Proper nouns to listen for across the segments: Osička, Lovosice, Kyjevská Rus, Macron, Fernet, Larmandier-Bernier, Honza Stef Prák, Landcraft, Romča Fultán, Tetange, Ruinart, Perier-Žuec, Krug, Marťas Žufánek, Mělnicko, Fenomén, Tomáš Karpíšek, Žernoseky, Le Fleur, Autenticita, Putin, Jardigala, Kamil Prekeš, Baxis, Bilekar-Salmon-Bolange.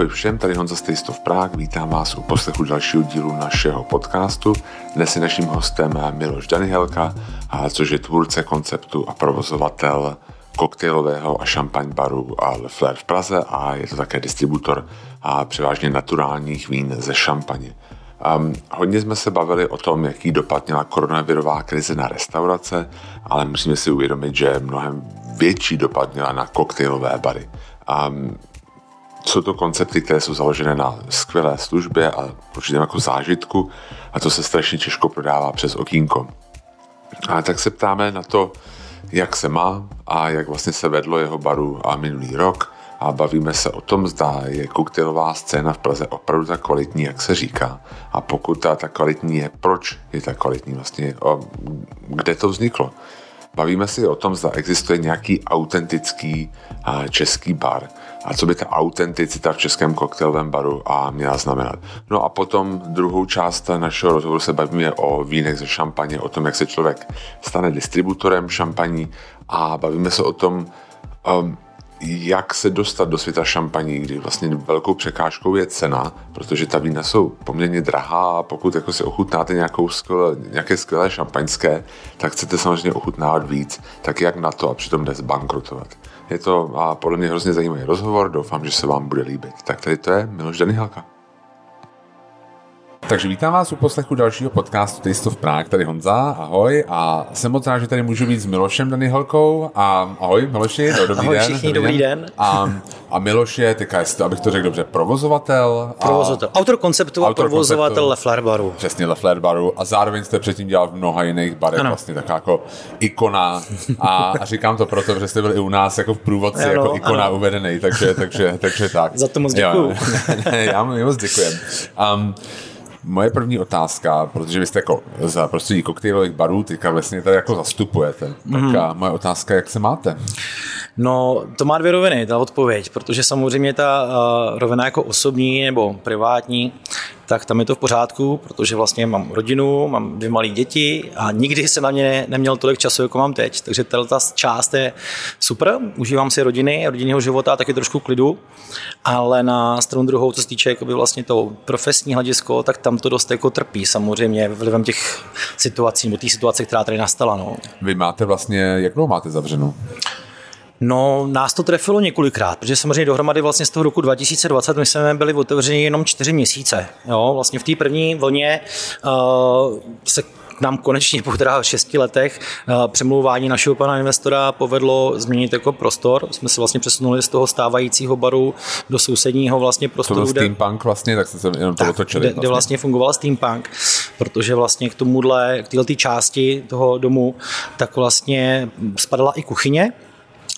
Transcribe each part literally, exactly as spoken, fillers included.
Ahoj všem, tady Honza Stef Prák, vítám vás u poslechu dalšího dílu našeho podcastu. Dnes je naším hostem Miloš Danielka, což je tvůrce konceptu a provozovatel koktejlového a šampaň baru Le Fleur v Praze a je to také distributor a převážně naturálních vín ze šampaně. Um, hodně jsme se bavili o tom, jaký dopad měla koronavirová krize na restaurace, ale musíme si uvědomit, že mnohem větší dopad měla na koktejlové bary. Um, Jsou to koncepty, které jsou založené na skvělé službě a určitém jako zážitku a to se strašně těžko prodává přes okýnko. A tak se ptáme na to, jak se má a jak vlastně se vedlo jeho baru a minulý rok a bavíme se o tom, zda je koktejlová scéna v Praze opravdu tak kvalitní, jak se říká. A pokud ta, ta kvalitní je, proč je ta kvalitní vlastně, o, kde to vzniklo. Bavíme se o tom, zda existuje nějaký autentický a, český bar a co by ta autenticita v českém koktejlovém baru a měla znamenat. No a potom druhou část našeho rozhovoru se bavíme o vínech ze šampaně, o tom, jak se člověk stane distributorem šampaní a bavíme se o tom, um, jak se dostat do světa šampaní, kdy vlastně velkou překážkou je cena, protože ta vína jsou poměrně drahá a pokud jako si ochutnáte nějakou skvěle, nějaké skvělé šampaňské, tak chcete samozřejmě ochutnávat víc, tak jak na to a přitom nezbankrotovat. Je to a podle mě hrozně zajímavý rozhovor, doufám, že se vám bude líbit. Tak tady to je Miloš Danielka. Takže vítám vás u poslechu dalšího podcastu Taste of Prague, tady Honza, ahoj a jsem moc rád, že tady můžu být s Milošem Danielkou a ahoj Miloši, dobrý ahoj, den. Ahoj všichni, dobrý den. den. A, a Miloš je, teďka, abych to řekl dobře, provozovatel. A, provozovatel, autor konceptu a provozovatel Le Fleur baru. Přesně, Le Fleur baru a zároveň jste předtím dělal v mnoha jiných barech, ano. Vlastně taková jako ikona a, a říkám to proto, že jste byli i u nás jako v průvodci ano, jako ikona ano. Uvedený, takže, takže, takže tak. Za to moc děkuju. Já moc děkujem. Um, Moje první otázka, protože vy jste jako za prostředí koktejlových barů teďka vlastně tady jako zastupujete, tak mm. a moje otázka, jak se máte? No, to má dvě roviny, ta odpověď, protože samozřejmě ta uh, rovina jako osobní nebo privátní, tak tam je to v pořádku, protože vlastně mám rodinu, mám dvě malé děti a nikdy se na mě neměl tolik času, jako mám teď, takže ta část je super, užívám si rodiny, rodinného života a taky trošku klidu, ale na stranu druhou, co se týče jakoby vlastně to profesní hledisko, tak tam to dost jako trpí samozřejmě vlivem těch situací, nebo té situace, která tady nastala. No. Vy máte vlastně, jak dlouho máte zavřenou? No, nás to trefilo několikrát, protože samozřejmě dohromady vlastně z toho roku dva tisíce dvacet my jsme byli otevřeni jenom čtyři měsíce. Jo, vlastně v té první vlně uh, se nám konečně po teda šesti letech uh, přemlouvání našeho pana investora povedlo změnit jako prostor. Jsme se vlastně přesunuli z toho stávajícího baru do sousedního vlastně prostoru. To byl steampunk vlastně, tak jste se jenom to otočili. Kde, kde vlastně fungoval steampunk, protože vlastně k tomuhle, k této části toho domu, tak vlastně spadala i kuchyně.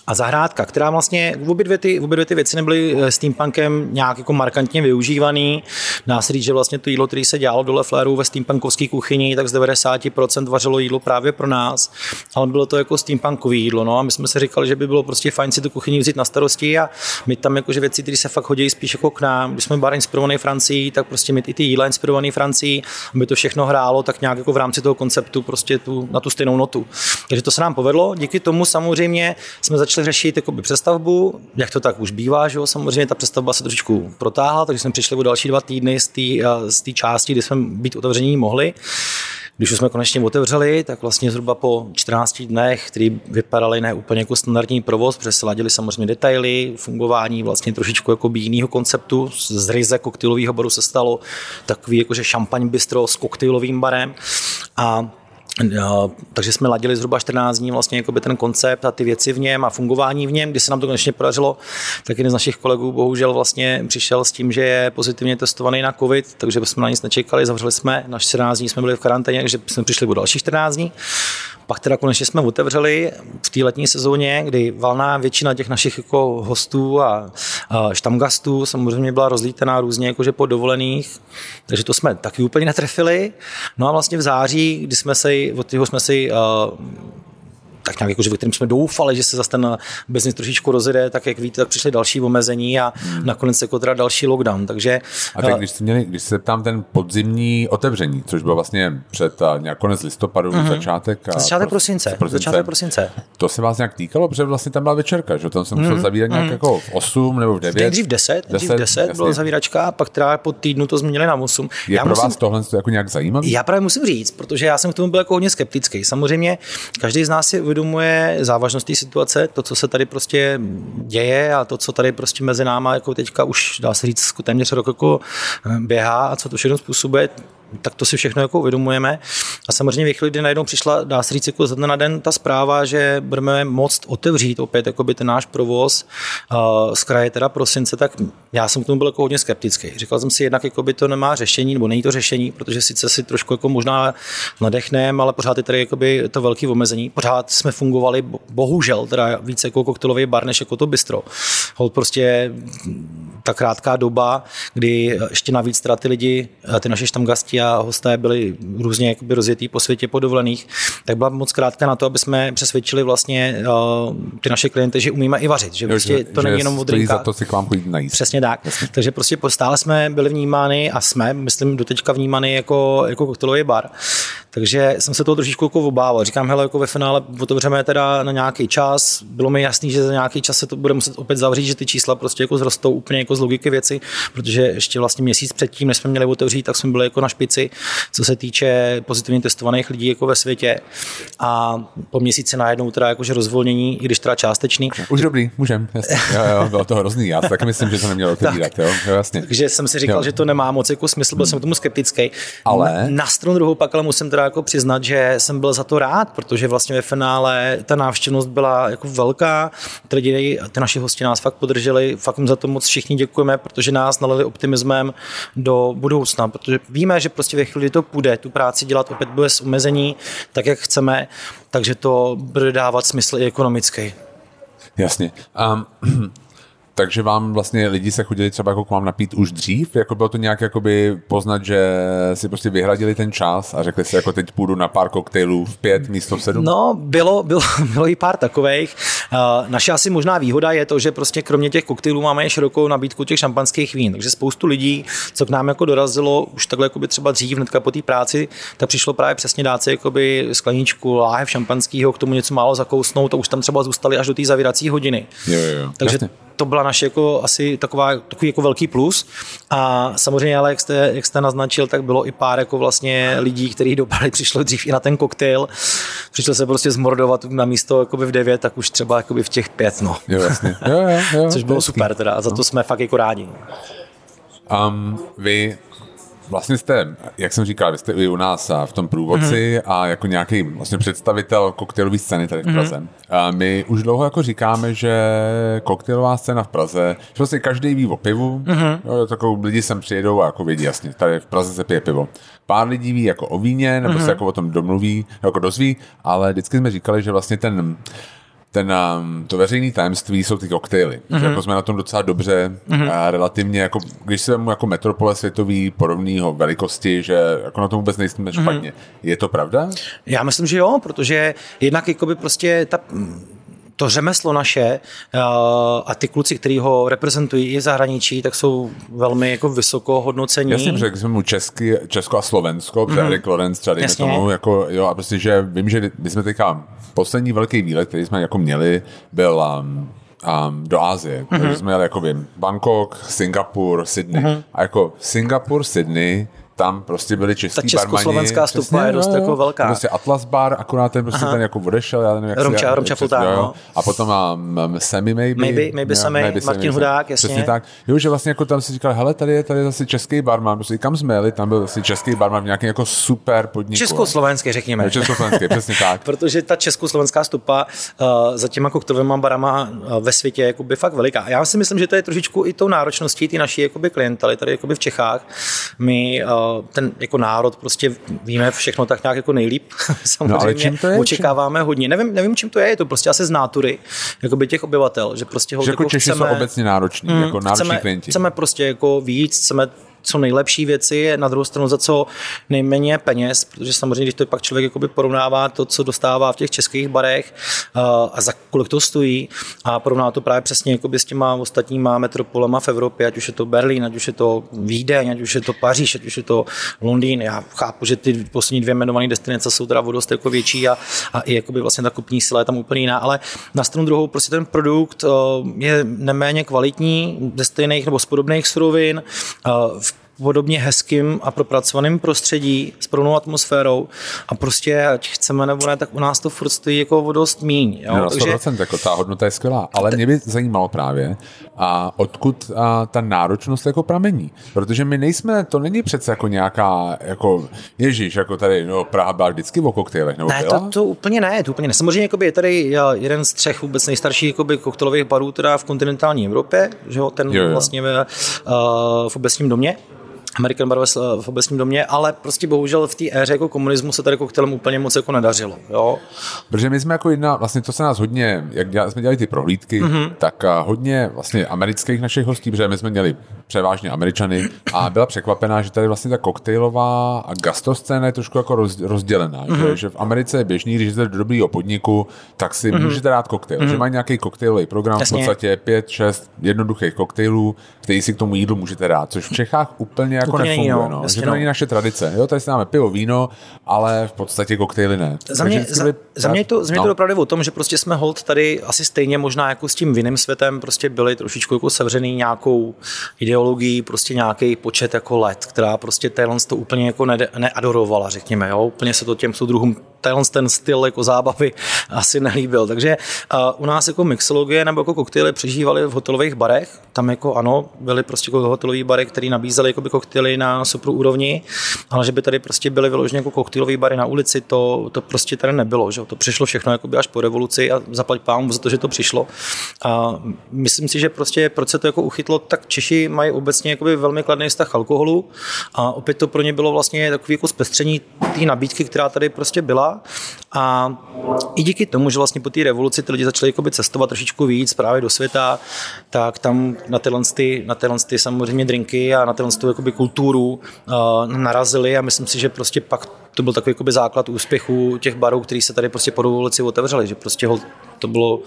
A zahrádka, která vlastně, obě dvě, ty, obě dvě ty věci nebyly steampunkem nějak jako markantně využívaný. Dá se říct, že vlastně to jídlo, které se dělalo do Le Fleuru ve steampunkovské kuchyni, tak z devadesát procent vařilo jídlo právě pro nás, ale bylo to jako steampunkové jídlo. No a my jsme si říkali, že by bylo prostě fajn si tu kuchyni vzít na starosti a my tam jakože věci, které se fakt hodí spíš jako k nám. Když jsme bar inspirovaný Francií, tak prostě mít i ty jídla inspirovaný Francií, aby to všechno hrálo tak nějak jako v rámci toho konceptu prostě tu, na tu stejnou notu. Takže to se nám povedlo. Díky tomu samozřejmě jsme začali řešit jakoby přestavbu, jak to tak už bývá, že jo, samozřejmě ta přestavba se trošičku protáhla, takže jsme přišli o další dva týdny z té tý, části, kdy jsme být otevření mohli. Když už jsme konečně otevřeli, tak vlastně zhruba po čtrnácti dnech, které vypadaly ne úplně jako standardní provoz, protože se ladily samozřejmě detaily, fungování vlastně trošičku jakoby jiného konceptu, z ryze koktejlového baru se stalo takový jakože šampaň bistro s koktejlovým barem a no, takže jsme ladili zhruba čtrnáct dní vlastně jakoby ten koncept a ty věci v něm a fungování v něm, kdy se nám to konečně podařilo, tak jeden z našich kolegů bohužel vlastně přišel s tím, že je pozitivně testovaný na covid, takže jsme na nic nečekali, zavřeli jsme, na čtrnáct dní jsme byli v karanténě, takže jsme přišli o dalších čtrnáct dní. Pak teda konečně jsme otevřeli v té letní sezóně, kdy valná většina těch našich jako hostů a, a štamgastů samozřejmě byla rozlítaná různě jakože po dovolených, takže to jsme taky úplně netrefili. No a vlastně v září, kdy jsme se, od kterého jsme si uh, tak nějak jakože, ve kterém jsme doufali, že se zase ten biznis trošičku rozjede, tak jak víte, tak přišly další omezení a hmm. nakonec jako teda další lockdown. Takže a tak když se měli, když se ptám ten podzimní otevření, což bylo vlastně před nějak konec listopadu, uh-huh. začátek a začátek prosince, prosince. Začátek prosince. To se vás nějak týkalo, protože vlastně tam byla večerka, že tam jsem musel uh-huh. zavírat nějak uh-huh. jako v osm nebo v devět. Dřív deset, dřív deset byla zavíračka, a pak teda po týdnu to změnili na osm. Je já pro musím, vás tohle jako nějak zajímavé? Já právě musím říct, protože já jsem k tomu byl jako hodně skeptický. Samozřejmě každý z nás si uvědomuje závažnost té situace, to, co se tady prostě děje a to, co tady prostě mezi náma jako teďka už dá se říct téměř rok jako běhá a co to všechno způsobuje, tak to si všechno jako uvědomujeme. A samozřejmě ve chvíli, kdy najednou přišla, dá se říct, jako ze dne na den ta zpráva, že budeme moct otevřít opět jakoby ten náš provoz uh, z kraje teda prosince, tak já jsem k tomu byl jako hodně skeptický. Říkal jsem si jednak, jakoby to nemá řešení, nebo není to řešení, protože sice si trošku jako možná nadechneme, ale pořád je tady jakoby to velké omezení. Pořád jsme fungovali, bohužel, teda více jako koktejlový bar než jako to bistro. Hold prostě ta krátká doba, kdy ještě navíc teda ty lidi, ty naše štamgasti a hosté byli různě jakoby rozjetý po světě po dovolených, tak byla moc krátká na to, aby jsme přesvědčili vlastně uh, ty naše klienty, že umíme i vařit, že, jo, prostě že to není jenom o drinkách. Za to si k vám chodit najíst. Přesně tak. Jasně. Takže prostě stále jsme byli vnímáni a jsme, myslím, doteďka vnímáni jako jako koktejlový bar. Takže jsem se toho trošičku jako obával. Říkám, hele, jako ve finále otevřeme teda na nějaký čas. Bylo mi jasný, že za nějaký čas se to bude muset opět zavřít, že ty čísla prostě jako zrostou úplně jako z logiky věci, protože ještě vlastně měsíc předtím, než jsme měli otevřít, tak jsme byli jako na špici, co se týče pozitivně testovaných lidí jako ve světě. A po měsíci najednou teda jakože rozvolnění, i když teda částečný. Už dobrý, můžem. Jasně. Jo, jo, bylo to hrozný. Já tak myslím, že to nemělo otevírat, jo. Jo, jasně. Takže jsem si říkal, jo. že to nemá moc jako smysl, byl jsem k tomu skeptický. Ale na stranu druhou pak ale musím teda jako přiznat, že jsem byl za to rád, protože vlastně ve finále ta návštěvnost byla jako velká, ty lidi, ty naši hosti nás fakt podrželi, fakt za to moc všichni děkujeme, protože nás nalili optimismem do budoucna, protože víme, že prostě ve chvíli to půjde, tu práci dělat opět bez omezení, tak jak chceme, takže to bude dávat smysl i ekonomický. Jasně. Um, Takže vám vlastně lidi se chodili třeba jako k vám napít už dřív? Jako bylo to nějak jakoby poznat, že si prostě vyhradili ten čas a řekli si, jako teď půjdu na pár koktejlů v pět místo v sedm? No, bylo, bylo, bylo i pár takovejch. Naše asi možná výhoda je to, že prostě kromě těch koktejlů máme širokou nabídku těch šampanských vín. Takže spoustu lidí, co k nám jako dorazilo už takhle jakoby třeba dřív, hnedka po té práci, tak přišlo právě přesně dát si jakoby skleničku láhev šampanského, k tomu něco málo zakousnout a už tam třeba zůstali až do té zavírací hodiny. Jo, jo, jo. Takže jasně. To byla naše jako asi taková, takový jako velký plus a samozřejmě, ale jak jste, jak jste naznačil, tak bylo i pár jako vlastně lidí, kteří do baru přišlo dřív i na ten koktejl, přišlo se prostě zmordovat na místo jakoby v devět, tak už třeba jakoby v těch pět, no. Jo, jasně. Jo, jo, jo, což bylo super teda a za to jsme fakt jako rádi. Um, vy vlastně jste, jak jsem říkal, vy jste i u nás v tom průvodci mm-hmm. a jako nějaký vlastně představitel koktejlové scény tady v Praze. Mm-hmm. A my už dlouho jako říkáme, že koktejlová scéna v Praze, že vlastně každý ví o pivu, mm-hmm. jo, takovou lidi sem přijedou a jako vědí jasně, tady v Praze se pije pivo. Pár lidí ví jako o víně, nebo mm-hmm. se jako o tom domluví, jako dozví, ale vždycky jsme říkali, že vlastně ten Ten, to veřejné tajemství jsou ty koktejly. Mm-hmm. Jako jsme na tom docela dobře mm-hmm. a relativně, jako, když si vemu jako metropole světový podobného velikosti, že jako na tom vůbec nejsme mm-hmm. špatně. Je to pravda? Já myslím, že jo, protože jednak jakoby prostě ta... To řemeslo naše a ty kluci, kteří ho reprezentují i v zahraničí, tak jsou velmi jako vysoko hodnocení. Jasně, řekl jsem mu Česky, Česko a Slovensko, protože mm-hmm. Lorenz třeba dejme tomu, jako, jo, a prostě, že vím, že my jsme teďka poslední velký výlet, který jsme jako měli, byl um, um, do Asie, mm-hmm. takže jsme jeli jako vím, Bangkok, Singapur, Sydney mm-hmm. a jako Singapur, Sydney tam prostě byli čistí barmani. Ta československá stupna je dost no, jako velká. Prostě Atlas bar, akorát ten prostě Aha. ten jako odešel. Já nevím, jak Romča, já, Romča Fultán, no. A potom um, Semi maybe. Maybe, maybe yeah, Semi, Martin Hudák, jasně. Přesně tak. Jo, že vlastně jako tam si říkal, hele, tady je, tady je zase český barman. Prostě kam jsme jeli, tam byl zase český barman v nějakém jako super podniku. Československý, řekněme. No, československý, přesně tak. Protože ta československá stopa uh, za těma koktejlovýma barama uh, ve světě jako by fakt veliká. Já si myslím, že to je trošičku i tou náročností ty naší jakoby klientely tady jakoby v Čechách. My uh, ten jako národ prostě víme všechno tak nějak jako nejlíp. Samozřejmě no, očekáváme čím? hodně. Nevím, nevím, čím to je, je to prostě asi z nátury jakoby těch obyvatel, že prostě že jako Češi chceme, jsou obecně nároční, mm, jako nároční chceme, klienti. Chceme prostě jako víc, chceme co nejlepší věci, na druhou stranu za co nejméně peněz, protože samozřejmě, když to pak člověk jakoby porovnává to, co dostává v těch českých barech a za kolik to stojí a porovná to právě přesně jakoby s těma ostatníma metropolema v Evropě, ať už je to Berlín, ať už je to Vídeň, ať už je to Paříž, ať už je to Londýn. Já chápu, že ty poslední dvě jmenované destinace jsou teda dost jako větší a, a i jakoby vlastně ta kupní síla je tam úplně jiná, ale na stranu druhou prostě ten produkt je neméně kvalitní ze stejných nebo z podobných surovin, v podobně hezkým a propracovaným prostředí s podobnou atmosférou a prostě ať chceme nebo ne, tak u nás to furt stojí jako o dost míň. Jo? No, takže... sto procent, jako ta hodnota je skvělá, ale mě by zajímalo právě, a odkud a ta náročnost jako pramení, protože my nejsme, to není přece jako nějaká, jako ježíš, jako tady no, Praha byla vždycky o koktejlech, nebo ne, to, to úplně ne, to úplně ne. Samozřejmě je tady jeden z třech vůbec nejstarších koktejlových barů teda v kontinentální Evropě, že jo, ten jo, jo. vlastně v, v Obecním domě, American Bar v Obecním domě, ale prostě bohužel v té éře jako komunismu se tady koktejlům úplně moc jako nedařilo. Jo? Protože my jsme jako jedna, vlastně to se nás hodně, jak děla, jsme dělali ty prohlídky, mm-hmm. tak hodně vlastně amerických našich hostí, protože my jsme měli převážně Američany a byla překvapená, že tady vlastně ta koktejlová a gastroscéna je trošku jako roz, rozdělená, mm-hmm. že, že v Americe je běžný, když jste do dobrýho podniku, tak si mm-hmm. můžete dát koktejl, mm-hmm. že mají nějaký koktejlový program, jasně. v podstatě pět, šest jednoduchých koktejlů, který si k tomu jídlu můžete dát, což v Čechách úplně jako nefunguje, no, no. Že to není naše tradice. Jo, tady si dáme pivo, víno, ale v podstatě koktejly ne. Za mě, za, byli... za mě to, za mě no. to opravdu o tom, že prostě jsme hold tady asi stejně možná jako s tím vinným světem prostě byli trošičku jako sevřený nějakou ideologií, prostě nějaký počet jako let, která prostě Thailand to úplně jako ne- neadorovala, řekněme, jo. Úplně se to těm soudruhům Thailand ten styl jako zábavy asi nelíbil. Takže uh, u nás jako mixologie nebo jako koktejly přežívaly v hotelových barech. Tam jako ano, byly prostě jako hotelové bary, které nabízely jako by koktejly na supru úrovni, ale že by tady prostě byly vyloženě jako koktejlové bary na ulici, to, to prostě tady nebylo, že? To přišlo všechno jako by až po revoluci a zaplať pánbůh za to, že to přišlo. A myslím si, že prostě proč se to jako uchytlo, tak Češi mají obecně jako by velmi kladný vztah alkoholu a opět to pro ně bylo vlastně takový jako zpestření té nabídky, která tady prostě byla. A i díky tomu, že vlastně po té revoluci ty lidi začali jakoby cestovat trošičku víc právě do světa, tak tam na tyhle, na tyhle samozřejmě drinky a na tyhle jakoby kulturu uh, narazili a myslím si, že prostě pak to byl takový jakoby základ úspěchu těch barů, který se tady prostě po revoluci otevřeli, že prostě ho, to bylo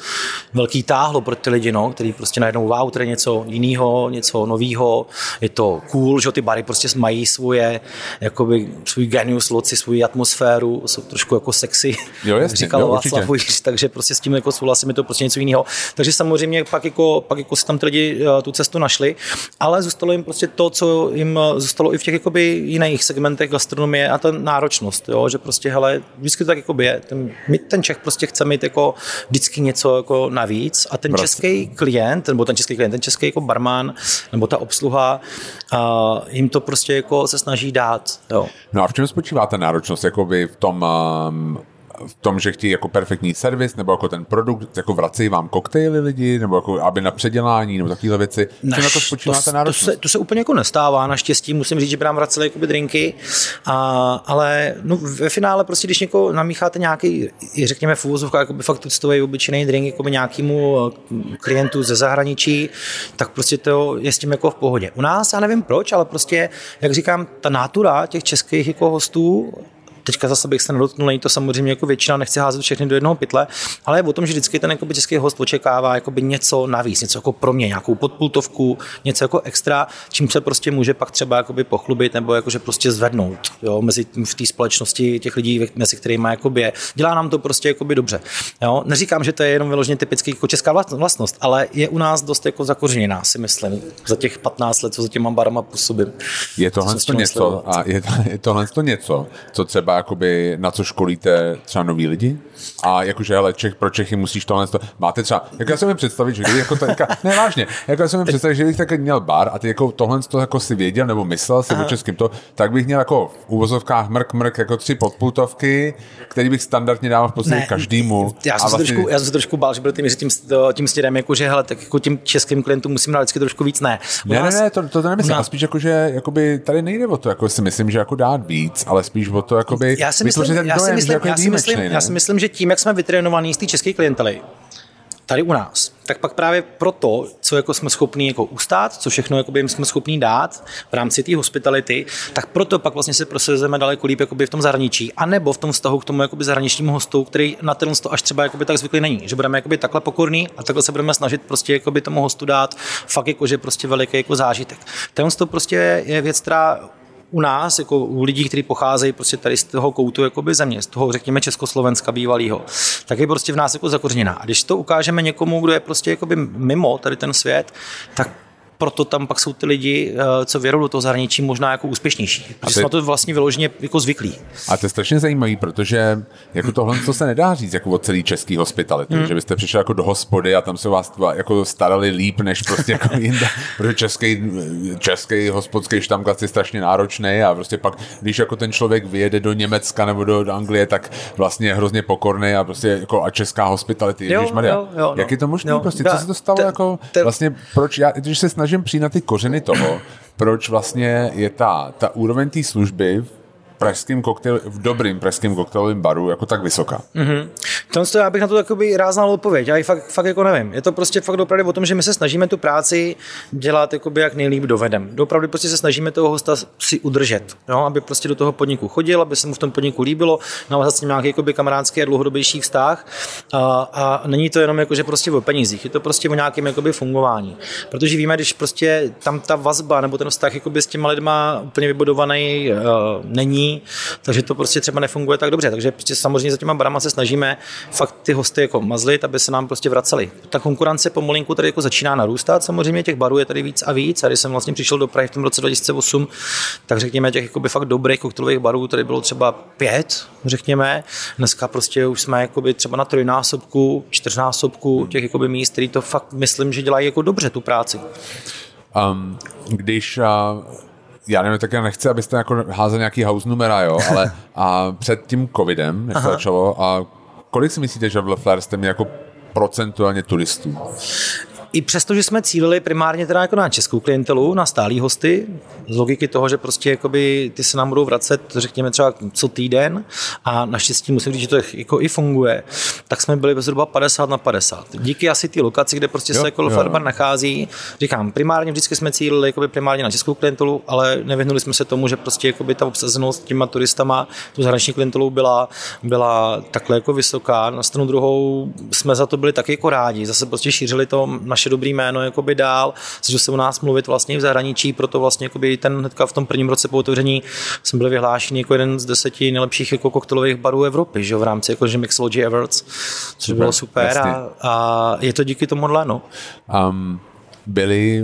velký táhlo pro ty lidi, no, který prostě najednou wow, tady něco jiného, něco novýho, je to cool, že ty bary prostě mají svoje, jakoby svůj genius loci, svůj atmosféru, jsou trošku jako sexy, jo, jasný, říkal jo, Václav Vojíř, takže prostě s tím jako souhlasím, je to prostě něco jiného. Takže samozřejmě pak jako, pak jako si tam ty lidi tu cestu našli, ale zůstalo jim prostě to, co jim zůstalo i v těch jakoby jiných segmentech gastronomie a ta náročnost, jo, že prostě hele, vždycky to tak jako je, ten, my ten Čech prostě chce mít jako vždycky něco jako navíc a ten prostě. český klient, nebo ten český klient, ten český jako barman, nebo ta obsluha a jim to prostě jako se snaží dát. Jo. No a v čem spočívá ta náročnost, jakoby v tom... Um... v tom, že chtějí jako perfektní servis, nebo jako ten produkt, jako vracejí vám koktejly lidi, nebo jako aby na předělání, nebo takové věci. Na to spočívá ta náročnost? To se, to se úplně jako nestává, naštěstí, musím říct, že by nám vraceli jakoby drinky, a, ale no, ve finále prostě, když někoho namícháte nějaký, řekněme v uvozovkách, jakoby fakt tuctový obyčejný drink, jakoby nějakému klientu ze zahraničí, tak prostě to je s tím jako v pohodě. U nás, já nevím proč, ale prostě, jak říkám, ta natura těch českých jako hostů, teďka zase bych se nedotknul, není to samozřejmě jako většina, nechci házet všechny do jednoho pytle, ale je o tom, že vždycky ten jakoby, český host očekává jakoby, něco navíc, něco jako pro mě, nějakou podpultovku, něco jako extra, čím se prostě může pak třeba jakoby, pochlubit nebo jakože prostě zvednout jo, mezi tím, v té společnosti těch lidí, mezi kterými jakoby, je. Dělá nám to prostě jakoby, dobře. Jo? Neříkám, že to je jenom vyloženě typický jako česká vlastnost, ale je u nás dost jako zakořeněná, si myslím, za těch patnáct let, co za těma barama působím. Je tohle to něco, a je, je tohle to něco, co třeba jakoby, na co školíte třeba nový lidi? A jakože, ale Čech, pro Čechy musíš tohle, máte třeba, jako já se mi představit, že kdybych jako teďka, ne vážně, jako já se mi představit, že kdybych taky měl bar a ty jako tohle jako si věděl nebo myslel si o českým to, tak bych měl jako v uvozovkách mrk, mrk, jako tři podpultovky, který bych standardně dával v podstatě každému. Já jsem se vlastně... trošku, já jsem se trošku bál, že byl tím, že tím, tím stěrem, jako že hele, tak jako tím českým klientům musím dát vždycky trošku víc, ne. U ne, nás... ne, ne, to, to, to nemyslím, no. A spíš jako, že jakoby, tady nejde o to, jako si myslím, že jako dát víc, ale spíš o to, jako By, já si myslím, já si myslím, já si myslím, já si myslím, že tím, jak jsme vytrénovaní z té české klientely, tady u nás, tak pak právě proto, co jako jsme schopní jako ustát, co všechno jako by jsme schopní dát v rámci té hospitality, tak proto pak vlastně se prosazujeme daleko líp jako by v tom zahraničí, anebo v tom vztahu k tomu jako by zahraničnímu hostu, který na ten to až třeba jako by tak zvyklý není, že budeme jako by takhle pokorný a takhle se budeme snažit prostě jako by tomu hostu dát fakt jako že prostě veliký jako zážitek. Ten to prostě je věc, která u nás, jako u lidí, kteří pocházejí prostě tady z toho koutu jakoby země, z toho řekněme Československa bývalýho, tak je prostě v nás jako zakořeněná. A když to ukážeme někomu, kdo je prostě jakoby mimo tady ten svět, tak proto tam pak jsou ty lidi, co vědou do toho zahraničí, možná jako úspěšnější. Protože ty... jsme na to vlastně vyloženě jako zvyklí. A to je strašně zajímavý, protože jako tohle to se nedá říct jako o celý český hospitality, mm. že byste přišli jako do hospody a tam se vás jako starali líp, než prostě jako jinde. Protože český, český hospodský štamklac je strašně náročný a prostě pak, když jako ten člověk vyjede do Německa nebo do, do Anglie, tak vlastně je hrozně pokorný a prostě jako a česká hospitality. Ježišmarja, jak je to možný? Prostě, co se to stalo jako vlastně, proč já, když se snažím přijít na ty kořeny toho, proč vlastně je ta, ta úroveň té služby v pražském koktejlu, v dobrým pražském koktejlovém baru jako tak vysoká. Mhm. To já bych na to takový rád znal odpověď, já ji fakt, fakt jako nevím. Je to prostě fakt opravdu o tom, že my se snažíme tu práci dělat jakoby jak nejlíp dovedem. Opravdu prostě se snažíme toho hosta si udržet, no, aby prostě do toho podniku chodil, aby se mu v tom podniku líbilo, navázat s ním nějaký jakoby kamarádský a dlouhodobější vztah. A, a není to jenom jako že prostě o penězích, je to prostě o nějakém jakoby fungování. Protože víme, když prostě tam ta vazba nebo ten vztah jakoby s těma lidma úplně vybudovaný uh, není, takže to prostě třeba nefunguje tak dobře. Takže prostě samozřejmě za těma barama se snažíme fakt ty hosty jako mazlit, aby se nám prostě vraceli. Ta konkurence pomalinku tady jako začíná narůstat. Samozřejmě těch barů je tady víc a víc. A když jsem vlastně přišel do Prahy v tom roce dva tisíce osm, tak řekněme těch jakoby fakt dobrých koktejlových barů tady bylo třeba pět, řekněme. Dneska prostě už jsme jakoby třeba na trojnásobku, čtyřnásobku těch jakoby míst, který to fakt myslím, že dělají jako dobře tu práci. Um, když uh... Já nevím, tak já nechci, abyste jako házeli nějaký house numera, jo, ale a před tím covidem, jak to začalo, a kolik si myslíte, že v Le Fleur jste měli jako procentuálně turistů? I přesto, že jsme cílili primárně teda jako na českou klientelu, na stálý hosty, z logiky toho, že prostě jakoby ty se nám budou vracet, řekněme třeba co týden, a naštěstí musím říct, že to jako i funguje, tak jsme byli zhruba padesát na padesát. Díky asi té lokaci, kde prostě jo, se jako Le Fleur bar nachází, říkám, primárně vždycky jsme cílili jakoby primárně na českou klientelu, ale nevyhnuli jsme se tomu, že prostě jakoby ta obsazenost těma turistama, tu zahraniční klientelou byla, byla takhle jako vysoká. Na stranu druhou jsme za to byli taky jako rádi, zase prostě šířili to naše dobrý jméno jakoby dál, což se u nás mluvit vlastně v zahraničí, proto vlastně jakoby ten hnedka v tom prvním roce po otevření jsme byli vyhlášeni jako jeden z deseti nejlepších jako koktejlových barů Evropy, že v rámci jako že Mixology Awards, což super, bylo super a, a je to díky tomuhle, no. Um, byli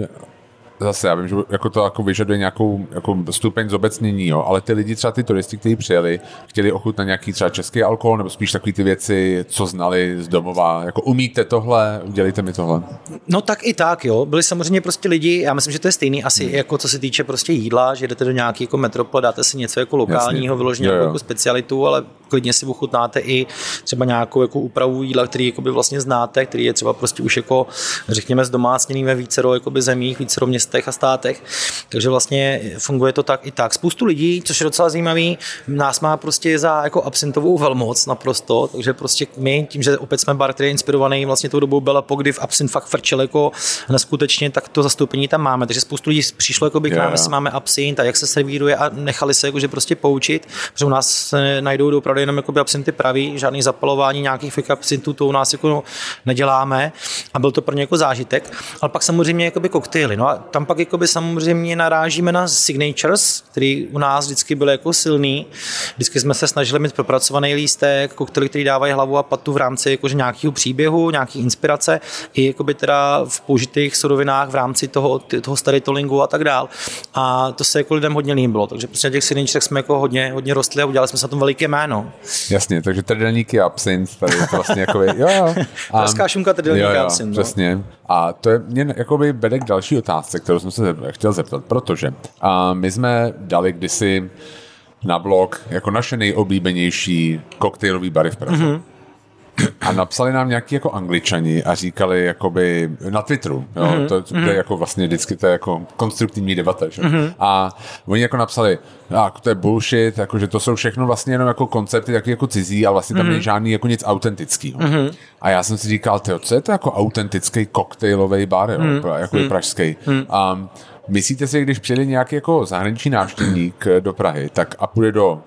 zase, já vím, že jako to jako vyžaduje nějakou jako stupeň zobecnění, jo, ale ty lidi, třeba ty turisti, kteří přijeli, chtěli ochutnat nějaký třeba český alkohol, nebo spíš takový ty věci, co znali z domova, jako umíte tohle, udělejte mi tohle. No tak i tak, jo, byli samozřejmě prostě lidi, já myslím, že to je stejný asi hmm. jako co se týče prostě jídla, že jdete do nějaký jako metropole, dáte si něco jako lokálního, vyloženě jako specialitu, ale klidně si ochutnáte i třeba nějakou jako úpravu jídla, který jako by vlastně znáte, který je třeba prostě už jako řekněme zdomácněný ve vícero jakoby zemích, vícero měst a státech, takže vlastně funguje to tak i tak. Spoustu lidí, což je docela zajímavý, nás má prostě za jako absintovou velmoc naprosto, takže prostě my, tím, že opět jsme bar, který je inspirovaný vlastně tou dobou Bela Pok, kdy v absint fakt frčel jako neskutečně, tak to zastoupení tam máme, takže spoustu lidí přišlo jako by k nám, jestli máme absint a jak se servíruje a nechali se jakože prostě poučit, protože u nás najdou opravdu jenom jakoby absinty pravý, žádný zapalování nějakých fake absintů, to u nás jako neděláme a byl to pro ně jako zážitek, ale pak samozřejmě jakoby koktejly, no a tam Tam pak jakoby samozřejmě narážíme na signatures, který u nás vždycky byly jako silný. Vždycky jsme se snažili mít propracovaný lístek, koktejly, který dávají hlavu a patu v rámci jakože nějakého příběhu, nějaký inspirace, i jakoby teda v použitých surovinách v rámci toho, toho storytellingu a tak dál. A to se jako lidem hodně líbilo, takže prostě na těch signaturech jsme jako hodně, hodně rostli a udělali jsme se na tom veliké jméno. Jasně, takže trdelníky absint, tady je to vlastně jakoby, jo jo. Pražská šunka trdelníky absint. Přesně. No. A to je, mě jakoby vede k další otázce, kterou jsem se chtěl zeptat, protože a my jsme dali kdysi na blog jako naše nejoblíbenější koktejlový bary v Praze. Mm-hmm. A napsali nám nějaký jako Angličani a říkali jakoby na Twitteru, jo, mm-hmm. to, to, to je jako vlastně vždycky to je jako konstruktivní debata, že? Mm-hmm. A oni jako napsali, a to je bullshit, jako, že to jsou všechno vlastně jenom jako koncepty taky jako cizí, ale vlastně tam mm-hmm. není žádný jako nic autentického. Mm-hmm. A já jsem si říkal, tyjo, co je to jako autentický koktejlový bar, jo, mm-hmm. jako je pražský. Mm-hmm. Um, myslíte si, když přijde nějaký jako zahraniční návštěvník do Prahy, tak a půjde do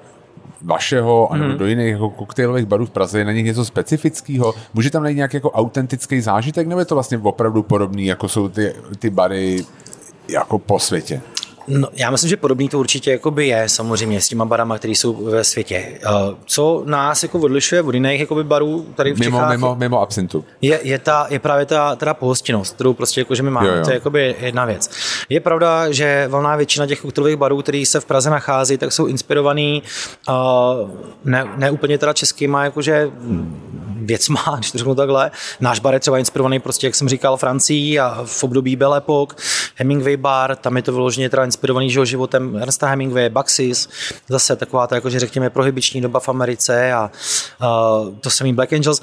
vašeho anebo hmm. do jiných jako koktejlových barů v Praze, je na nich něco specifického? Může tam najít nějaký jako autentický zážitek, nebo je to vlastně opravdu podobný, jako jsou ty, ty bary jako po světě? No, já myslím, že podobný to určitě jakoby je, samozřejmě, s těma barama, které jsou ve světě. Co nás jako odlišuje od jiných jakoby barů tady v mimo, Čechách? Mimo, mimo absintu. Je, je, ta, je právě ta teda pohostinnost, kterou prostě jako, že my máme. Jo, jo. To je jakoby jedna věc. Je pravda, že valná většina těch koktejlových barů, které se v Praze nachází, tak jsou inspirovaný ne, ne úplně teda českýma, jakože věcma, když to řeknu takhle. Náš bar je třeba inspirovaný prostě, jak jsem říkal, Francií a v období Belle Époque, Hemingway bar, tam je to vyloženě teda inspirovaný životem Ernesta Hemingwaye, Baxis, zase taková ta, jakože řekněme, prohibiční doba v Americe a, a to samý Black Angels.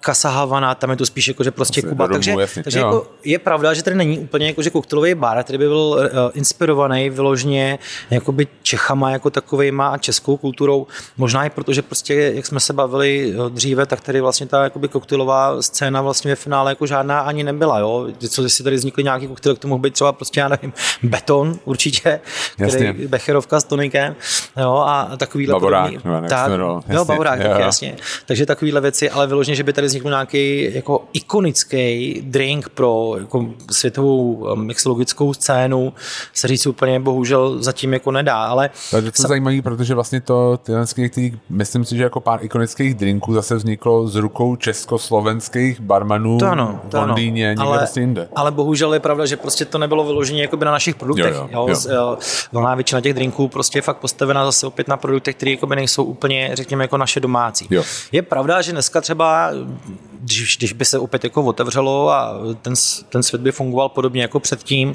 Casa Havana, tam je to spíš jako, že prostě Kuba. Takže, takže jako je pravda, že tady není úplně jako, že koktejlový bar, který by byl uh, inspirovaný vyložně jakoby Čechama jako takovejma a českou kulturou. Možná i proto, že prostě, jak jsme se bavili dříve, tak tady vlastně ta jakoby koktejlová scéna vlastně ve finále jako žádná ani nebyla. Jo? Co, jestli tady vznikly nějaký koktejl, to mohl být třeba prostě, já nevím, beton určitě, který Becherovka s tonikem, jo, a takovýhle bavorák, podobný. Tak, jo, bavorák, jo. Tak jasně. Takže takovýhle věci, ale vyložně, že by tady vznikl nějaký jako ikonický drink pro jako světovou mixologickou scénu, se říct úplně bohužel zatím jako nedá, ale... To je docela zajímavé, protože vlastně to, ty, myslím si, že jako pár ikonických drinků zase vzniklo z rukou československých barmanů to ano, to v Londýně, někde ale, prostě jinde. Ale bohužel je pravda, že prostě to nebylo vyloženě jakoby na našich produktech. Jo, jo, jo. Jo. Velná většina těch drinků prostě je fakt postavená zase opět na produktech, které jakoby nejsou úplně, řekněme, jako naše domácí. Jo. Je pravda, že dneska třeba Když, když by se opět jako otevřelo a ten, ten svět by fungoval podobně jako předtím,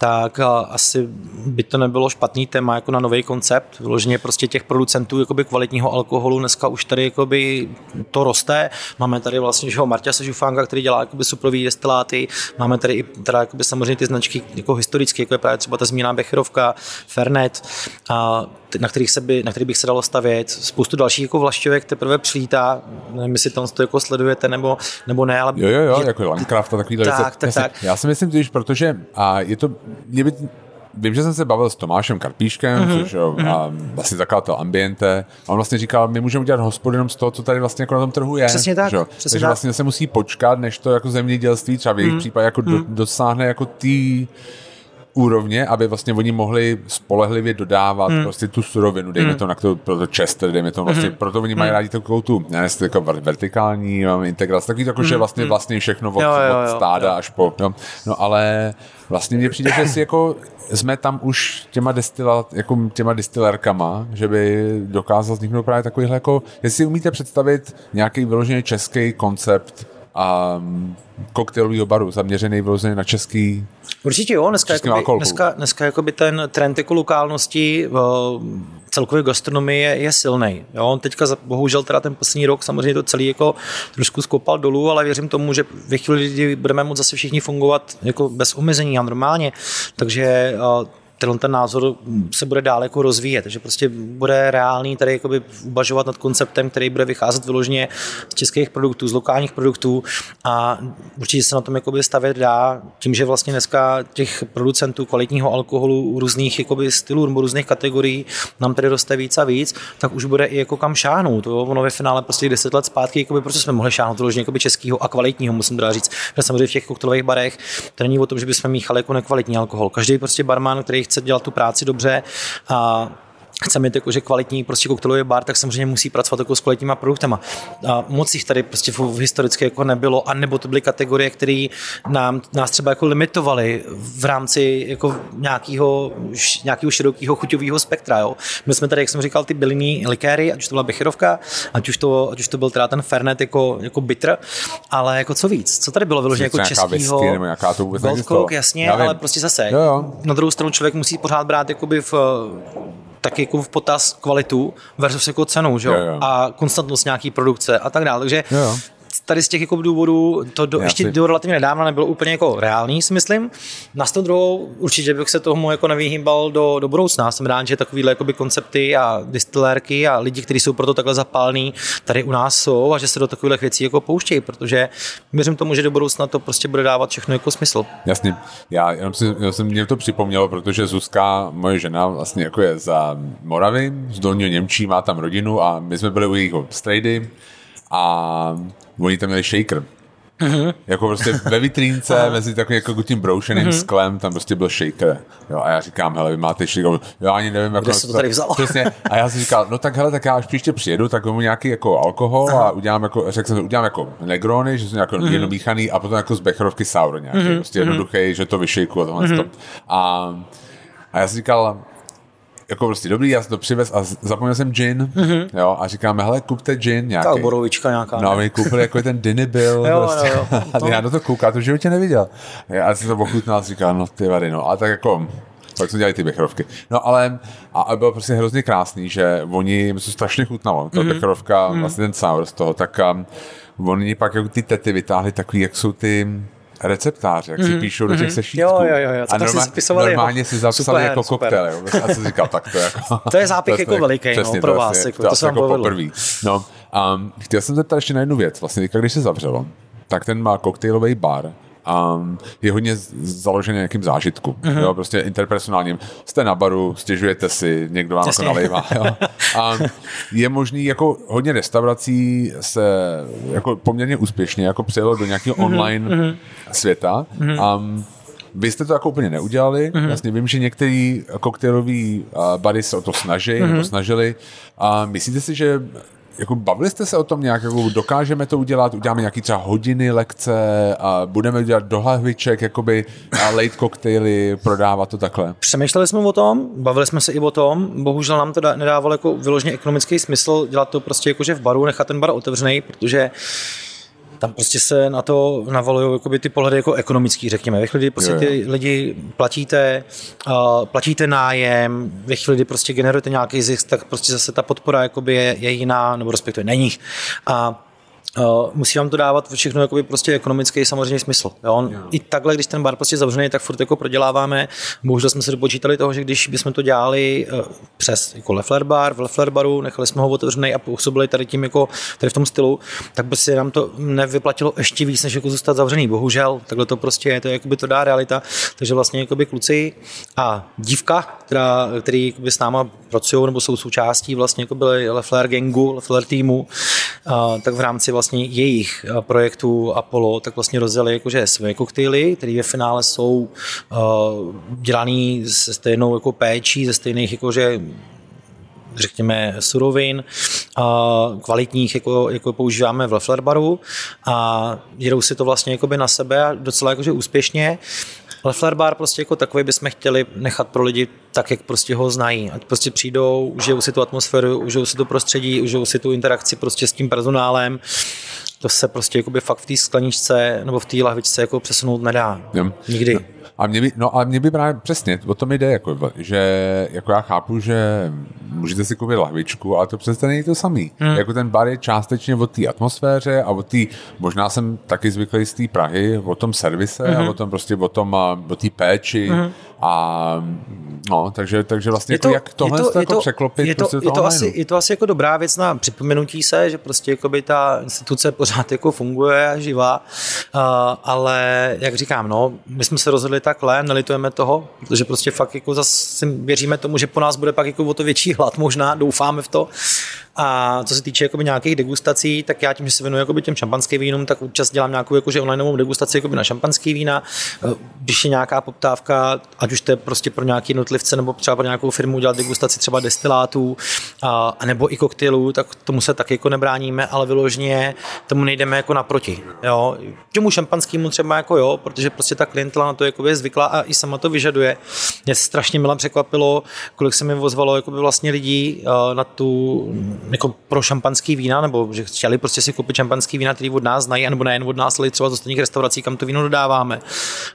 tak asi by to nebylo špatný téma jako na nový koncept. Vyloženě prostě těch producentů jakoby kvalitního alkoholu dneska už tady jakoby to roste. Máme tady vlastně že ho, Marťase Žufánka, který dělá jakoby suprový destiláty. Máme tady i teda jakoby samozřejmě ty značky jako historické, jako je právě třeba ta zmíněná Becherovka, Fernet, a na kterých se by, na kterých bych se dalo stavět. Spoustu dalších jako vlašťovek teprve přilítá. Nevím, jestli tam to jako sledujete nebo nebo ne, ale jo jo jo, je, jako Landcraft a takovýhle tak, věci. Tak, tak. Já si myslím, že protože a je to Mě by, vím, že jsem se bavil s Tomášem Karpíškem, mm-hmm. což jo, a vlastně zakladatel Ambiente, a on vlastně říkal, my můžeme udělat hospodu jenom z toho, co tady vlastně jako na tom trhu je. Přesně tak. Že? Přesně Takže tak. vlastně se musí počkat, než to jako zemědělství třeba v jejich mm-hmm. případě jako do, dosáhne jako tý úrovně, aby vlastně oni mohli spolehlivě dodávat mm. prostě tu surovinu, dejme mm. to na to, proto Chester, dejme to vlastně, mm. proto oni mají mm. rádi takovou tu, ne, ne, jako vertikální, máme integraci, takový to, jako, že vlastně vlastně všechno od, jo, jo, od stáda jo. až po, no, no ale vlastně mně přijde, že si jako jsme tam už těma, destila, jako těma destilérkama, že by dokázal vzniknout právě takovýhle, jako, jestli umíte představit nějaký vyloženě český koncept a koktejlovýho baru, zaměřený vyloženě na český Určitě jo, dneska, jakoby, dneska, dneska jakoby ten trend jako lokálnosti celkově gastronomie je silnej. Jo? Teďka bohužel teda ten poslední rok samozřejmě to celý jako trošku skopal dolů, ale věřím tomu, že ve chvíli, kdy budeme moct zase všichni fungovat jako bez omezení a normálně, takže tenhle ten názor se bude dál jako rozvíjet, takže prostě bude reálný tady jakoby uvažovat nad konceptem, který bude vycházet vyloženě z českých produktů, z lokálních produktů a určitě se na tom jakoby stavět dá tím, že vlastně dneska těch producentů kvalitního alkoholu různých jakoby stylů nebo různých kategorií nám tady roste víc a víc, tak už bude i jako kam šáhnout. Jo? Ono ve finále prostě deset let zpátky, jakoby, prostě jsme mohli šáhnout vyloženě jakoby českýho a kvalitního, musím teda říct, protože samozřejmě v těch koktejlových barech to není o tom, že bychom míchali jako nekvalitní alkohol. Každý prostě barman, který chce dělat tu práci dobře a chce mít jako, že kvalitní prostě koktejlový bar, tak samozřejmě musí pracovat jako s kvalitníma produktama. A moc jich tady prostě historicky jako nebylo, anebo to byly kategorie, které nám, nás třeba jako limitovaly v rámci jako nějakého, nějakého širokého chuťového spektra. Jo. My jsme tady, jak jsem říkal, ty bylinní likéry, ať už to byla Becherovka, ať už to, ať už to byl teda ten Fernet jako, jako bitr, ale jako co víc, co tady bylo vyloženě jako českýho Gold Coke, jasně, ale prostě zase. Jo, jo. Na druhou stranu člověk musí pořád brát jakoby v taky jako v potaz kvalitu versus jako cenu, že jo? Jo, jo. A konstantnost nějaký produkce a tak dále. Takže jo, jo. Tady z těch jako důvodů, to do, ještě si... do relativně nedávna nebylo úplně jako reálný, si myslím. Na sto druhou určitě bych se tomu jako nevyhýbal do, do budoucna. Jsem rád, že takovýhle koncepty a distilérky a lidi, kteří jsou proto takhle zapální, tady u nás jsou a že se do takových věcí jako pouštějí, protože věřím tomu, že do budoucna to prostě bude dávat všechno jako smysl. Jasně. Já jenom si, já jsem mě to připomnělo, protože Zuzka, moje žena, vlastně jako je za Moravy, z Dolního Němčí, má tam rodinu a my jsme byli u jejich strejdy a oni tam měli shaker. Uh-huh. Jako prostě ve vitrínce, uh-huh. mezi takovým jako tím broušeným uh-huh. sklem, tam prostě byl shaker. Jo, a já říkám, hele, vy máte shaker. Já ani nevím, jak to tady vzal. Přesně. A já jsem říkal, no tak hele, tak já až příště přijedu, tak mu nějaký jako alkohol uh-huh. a udělám jako, řekl jsem, udělám jako negrony, že jsou nějaký uh-huh. jednomíchaný a potom jako z becherovky sour nějaký. Uh-huh. Prostě jednoduchý, že to vyšejku a tohle uh-huh. a, a já jsem říkal, jako prostě dobrý, já jsem to přivez a zapomněl jsem gin, mm-hmm. jo, a říkáme, hele, kupte gin nějaký. Ta oborovička nějaká. No a my koupili, jako ten Denny byl, jo, prostě. Jo, jo, a já do toho kouká, to v životě neviděl. Já jsem to ochutnal, říkal, no ty vady, no, a tak jako, tak jsme dělali ty becherovky. No ale, a, a bylo prostě hrozně krásný, že oni, mi se strašně chutnalo, ta mm-hmm. becherovka, mm-hmm. vlastně ten sour z toho, tak um, oni pak jako ty tety vytáhli takový, jak jsou ty... receptáři, jak si mm, píšou mm, do těch sešítků. Jo, jo, jo, a normál, si normálně si zapsali jako koktele. A co říkal, tak to jako... To je zápich jako veliký, no, pro vás. Vlastně, jako, to se vám jako povedlo. No, um, chtěl jsem zeptat ještě na jednu věc. Vlastně, když se zavřelo, tak ten má koktejlový bar. Um, je hodně založený na nějakým zážitku. Mm-hmm. Jo, prostě interpersonálním. Jste na baru, stěžujete si, někdo vám jako nalejvá. Jo. Um, je možný, jako hodně restaurací se jako poměrně úspěšně jako přijelo do nějakého mm-hmm. online mm-hmm. světa. Mm-hmm. Um, vy jste to jako úplně neudělali. Mm-hmm. Jasně vím, že některý koktejlový uh, bary se o to snaží, mm-hmm. nebo snažili. A uh, myslíte si, že jako bavili jste se o tom nějak, jako dokážeme to udělat, uděláme nějaký třeba hodiny, lekce a budeme dělat do lahviček, jakoby a late koktejly, prodávat to takhle? Přemýšleli jsme o tom, bavili jsme se i o tom, bohužel nám to da- nedávalo jako vyloženě ekonomický smysl dělat to prostě jakože v baru, nechat ten bar otevřený, protože tam prostě se na to navalují jakoby ty pohledy jako ekonomický, řekněme. Ve chvíli, kdy prostě ty lidi platíte, uh, platíte nájem, ve chvíli, kdy prostě generujete nějaký zisk, tak prostě zase ta podpora jakoby je, je jiná, nebo respektive není. A Uh, musí vám to dávat všechno jakoby prostě ekonomický samozřejmě smysl. Jo? Yeah. I takhle, když ten bar prostě zavřený, tak furt jako proděláváme. Bohužel jsme se dopočítali toho, že když bychom to dělali uh, přes jako Le Fleur bar, v Le Fleur baru, nechali jsme ho otevřený a působili tady tím jako tady v tom stylu, tak by se nám to nevyplatilo ještě víc, než jako zůstat zavřený. Bohužel, takhle to prostě je, to jakoby to dá realita. Takže vlastně jakoby kluci a dívka, která, který jakoby s náma pracují nebo jsou součástí vlastně jako byly Le Fleur gangu, Le Fleur týmu, uh, tak v rámci vlastně Vlastně jejich projektů Apollo, tak vlastně rozdělili jakože své koktejly, které ve finále jsou uh, dělaný se stejnou jako péčí, ze stejných jakože řekněme surovin, uh, kvalitních, jako, jako používáme v Le Fleur baru a jedou si to vlastně jakoby na sebe a docela jakože úspěšně. Le Fleur bar prostě jako takový bychom chtěli nechat pro lidi tak, jak prostě ho znají. Ať prostě přijdou, užijou si tu atmosféru, užijou si to prostředí, užijou si tu interakci prostě s tím personálem. To se prostě jakoby fakt v té skleničce nebo v té lahvičce jako přesunout nedá. Nikdy. No, a mě by, no a mě by právě přesně, o tom jde, jako, že jako já chápu, že můžete si koupit lahvičku, ale to přesně není to samý. Hmm. Jako ten bar je částečně o té atmosféře a o té, možná jsem taky zvyklý z té Prahy, o tom servise hmm. a o tom prostě, o tom, o té péči hmm. a no, takže, takže vlastně jako to, jak tohle to, jako to, překlopit je to, prostě je to asi, je to asi jako dobrá věc na připomenutí se, že prostě jako by ta instituce pořád jako funguje a živá, uh, ale jak říkám, no, my jsme se rozhodli takhle, nelitujeme toho, protože prostě fakt jako zase věříme tomu, že po nás bude pak jako o to větší hlad, možná doufáme v to. A co se týče jakoby nějakých degustací, tak já tím, že se věnuju jakoby těm šampanským vínům, tak občas dělám nějakou jakože onlineovou degustaci jakoby na šampanský vína. Když je nějaká poptávka, ať už to je prostě pro nějaký jednotlivce nebo třeba pro nějakou firmu dělat degustaci třeba destilátů a, a nebo i koktejlů, tak tomu se taky jako nebráníme, ale vyloženě tomu nejdeme jako naproti. Jo, tomu šampanskému třeba jako jo, protože prostě ta klientela na to jakoby je zvyklá a i sama to vyžaduje. Mě strašně milé překvapilo, kolik se mi ozvalo jakoby vlastně lidí na tu jako pro šampanský vína, nebo že chtěli prostě si koupit šampanský vína, který od nás znají, nebo nejen od nás, ale třeba z ostatních restaurací, kam to víno dodáváme.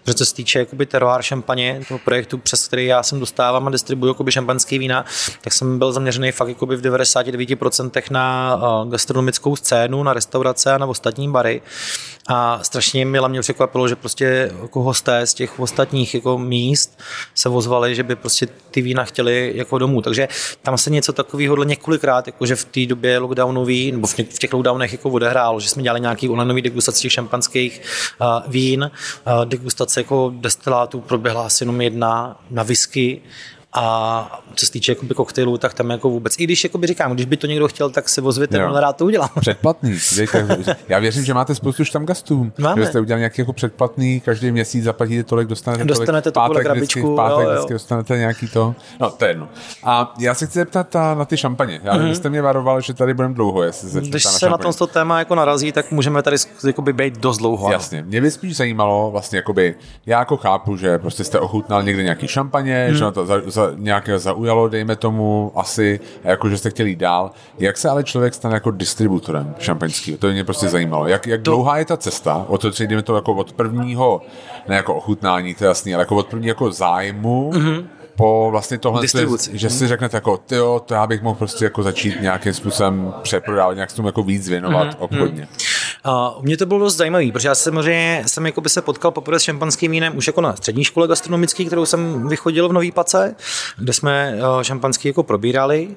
Protože co se týče jakoby teroár šampaně, toho projektu, přes který já jsem dostávám a distribuju jakoby šampanský vína, tak jsem byl zaměřený fakt jakoby v devadesát devět procent na gastronomickou scénu, na restaurace a na ostatní bary. A strašně mi mě překvapilo, že prostě jako hosté z těch ostatních jako míst se ozvali, že by prostě ty vína chtěli jako domů. Takže tam se něco takového několikrát, jakože v té době lockdownový, nebo v těch lockdownech jako odehrálo, že jsme dělali nějaký onlineový degustace těch šampanských uh, vín, uh, degustace jako destilátů proběhla asi jenom jedna na whisky. A co se týče jakoby koktejlů, tak tam jako vůbec. I když jakoby říkám, když by to někdo chtěl, tak se ozvěte, no, rád to udělám. Předplatný. Já věřím, že máte spoustu štamgastů. Že jste udělali nějaký jako předplatný, každý měsíc zaplatíte tolik, dostanete, dostanete tolik, pátek vždycky, pátek vždycky dostanete nějaký to. No, to je jedno. A já se chci zeptat na ty šampaně. Já mm-hmm. jste mě varoval, že tady budeme dlouho, jestli se Když na se šampaně. na to téma jako narazí, tak můžeme tady jakoby být dost dlouho. Jasně. Mě by spíš zajímalo, vlastně jakoby, já jako chápu, že prostě jste ochutnal někde nějaký šampaně, mm. že na to za, nějaké zaujalo, dejme tomu, asi, jakože jste chtěli dál. Jak se ale člověk stane jako distributorem šampaňského? To mě prostě zajímalo. Jak, jak to... dlouhá je ta cesta? O to, že jdeme to jako od prvního, ne jako ochutnání, to je jasný, ale jako od prvního jako zájmu, mm-hmm. po vlastně tohle, že si řeknete jako, tyjo, to já bych mohl prostě jako začít nějakým způsobem přeprodávat, nějak s tomu jako víc věnovat mm-hmm. obchodně. Uh, mně to bylo dost zajímavý, protože já samozřejmě jsem jako by se potkal poprvé s šampanským vínem už jako na střední škole gastronomické, kterou jsem vychodil v Nový Pace, kde jsme uh, šampanský jako probírali,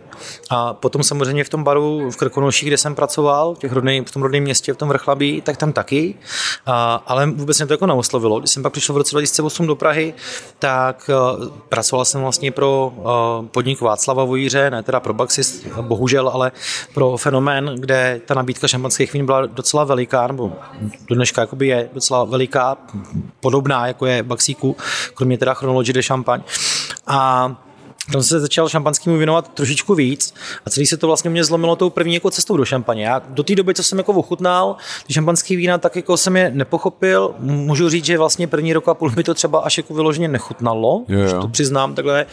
a potom samozřejmě v tom baru v Krkonoších, kde jsem pracoval, těch rodnej, v tom rodném městě, v tom Vrchlabí, tak tam taky, uh, ale vůbec mě to jako neoslovilo. Když jsem pak přišel v roce dva tisíce osm do Prahy, tak uh, pracoval jsem vlastně pro uh, podnik Václava Vojíře, ne teda pro Baxis, bohužel, ale pro Fenomén, kde ta nabídka šampanských vín byla docela velká. Veliká, nebo do dneška je docela veliká, podobná, jako je Baxíku, kromě teda Chronologie de Champagne. A tam se začal šampanskýmu věnovat trošičku víc a celý se to vlastně mě zlomilo tou první jako cestou do šampaně. Já do té doby, co jsem jako ochutnal ty šampanský vína, tak jako jsem je nepochopil. Můžu říct, že vlastně první rok a půl mi to třeba až jako vyloženě nechutnalo, yeah, že to přiznám takhle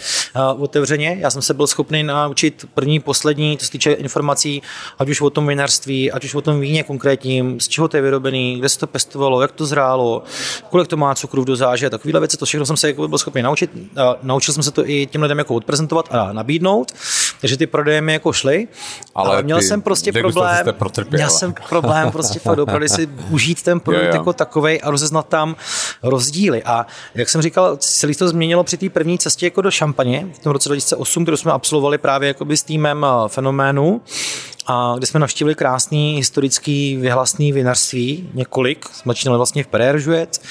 uh, otevřeně. Já jsem se byl schopný naučit první, poslední, co se týče informací, ať už o tom vinařství, ať už o tom víně konkrétním, z čeho to je vyrobený, kde se to pěstovalo, jak to zrálo, kolik to má cukru v dozáži a takovýhle věci, to všechno jsem se jako byl schopný naučit. Uh, naučil jsem se to i těm lidem jako prezentovat a nabídnout, takže ty prodeje mi jako šly, ale, ale měl jsem prostě problém, měl jsem problém prostě fakt opravdu si užít ten produkt jo, jo. jako takovej a rozeznat tam rozdíly a jak jsem říkal, celý to změnilo při té první cestě jako do šampaně v tom roce dva tisíce osm, kterou jsme absolvovali právě jakoby s týmem Fenoménu, a kde jsme navštívili krásný historický vyhlasný vinařství, několik, jsme začínali vlastně v Perier-Žuec,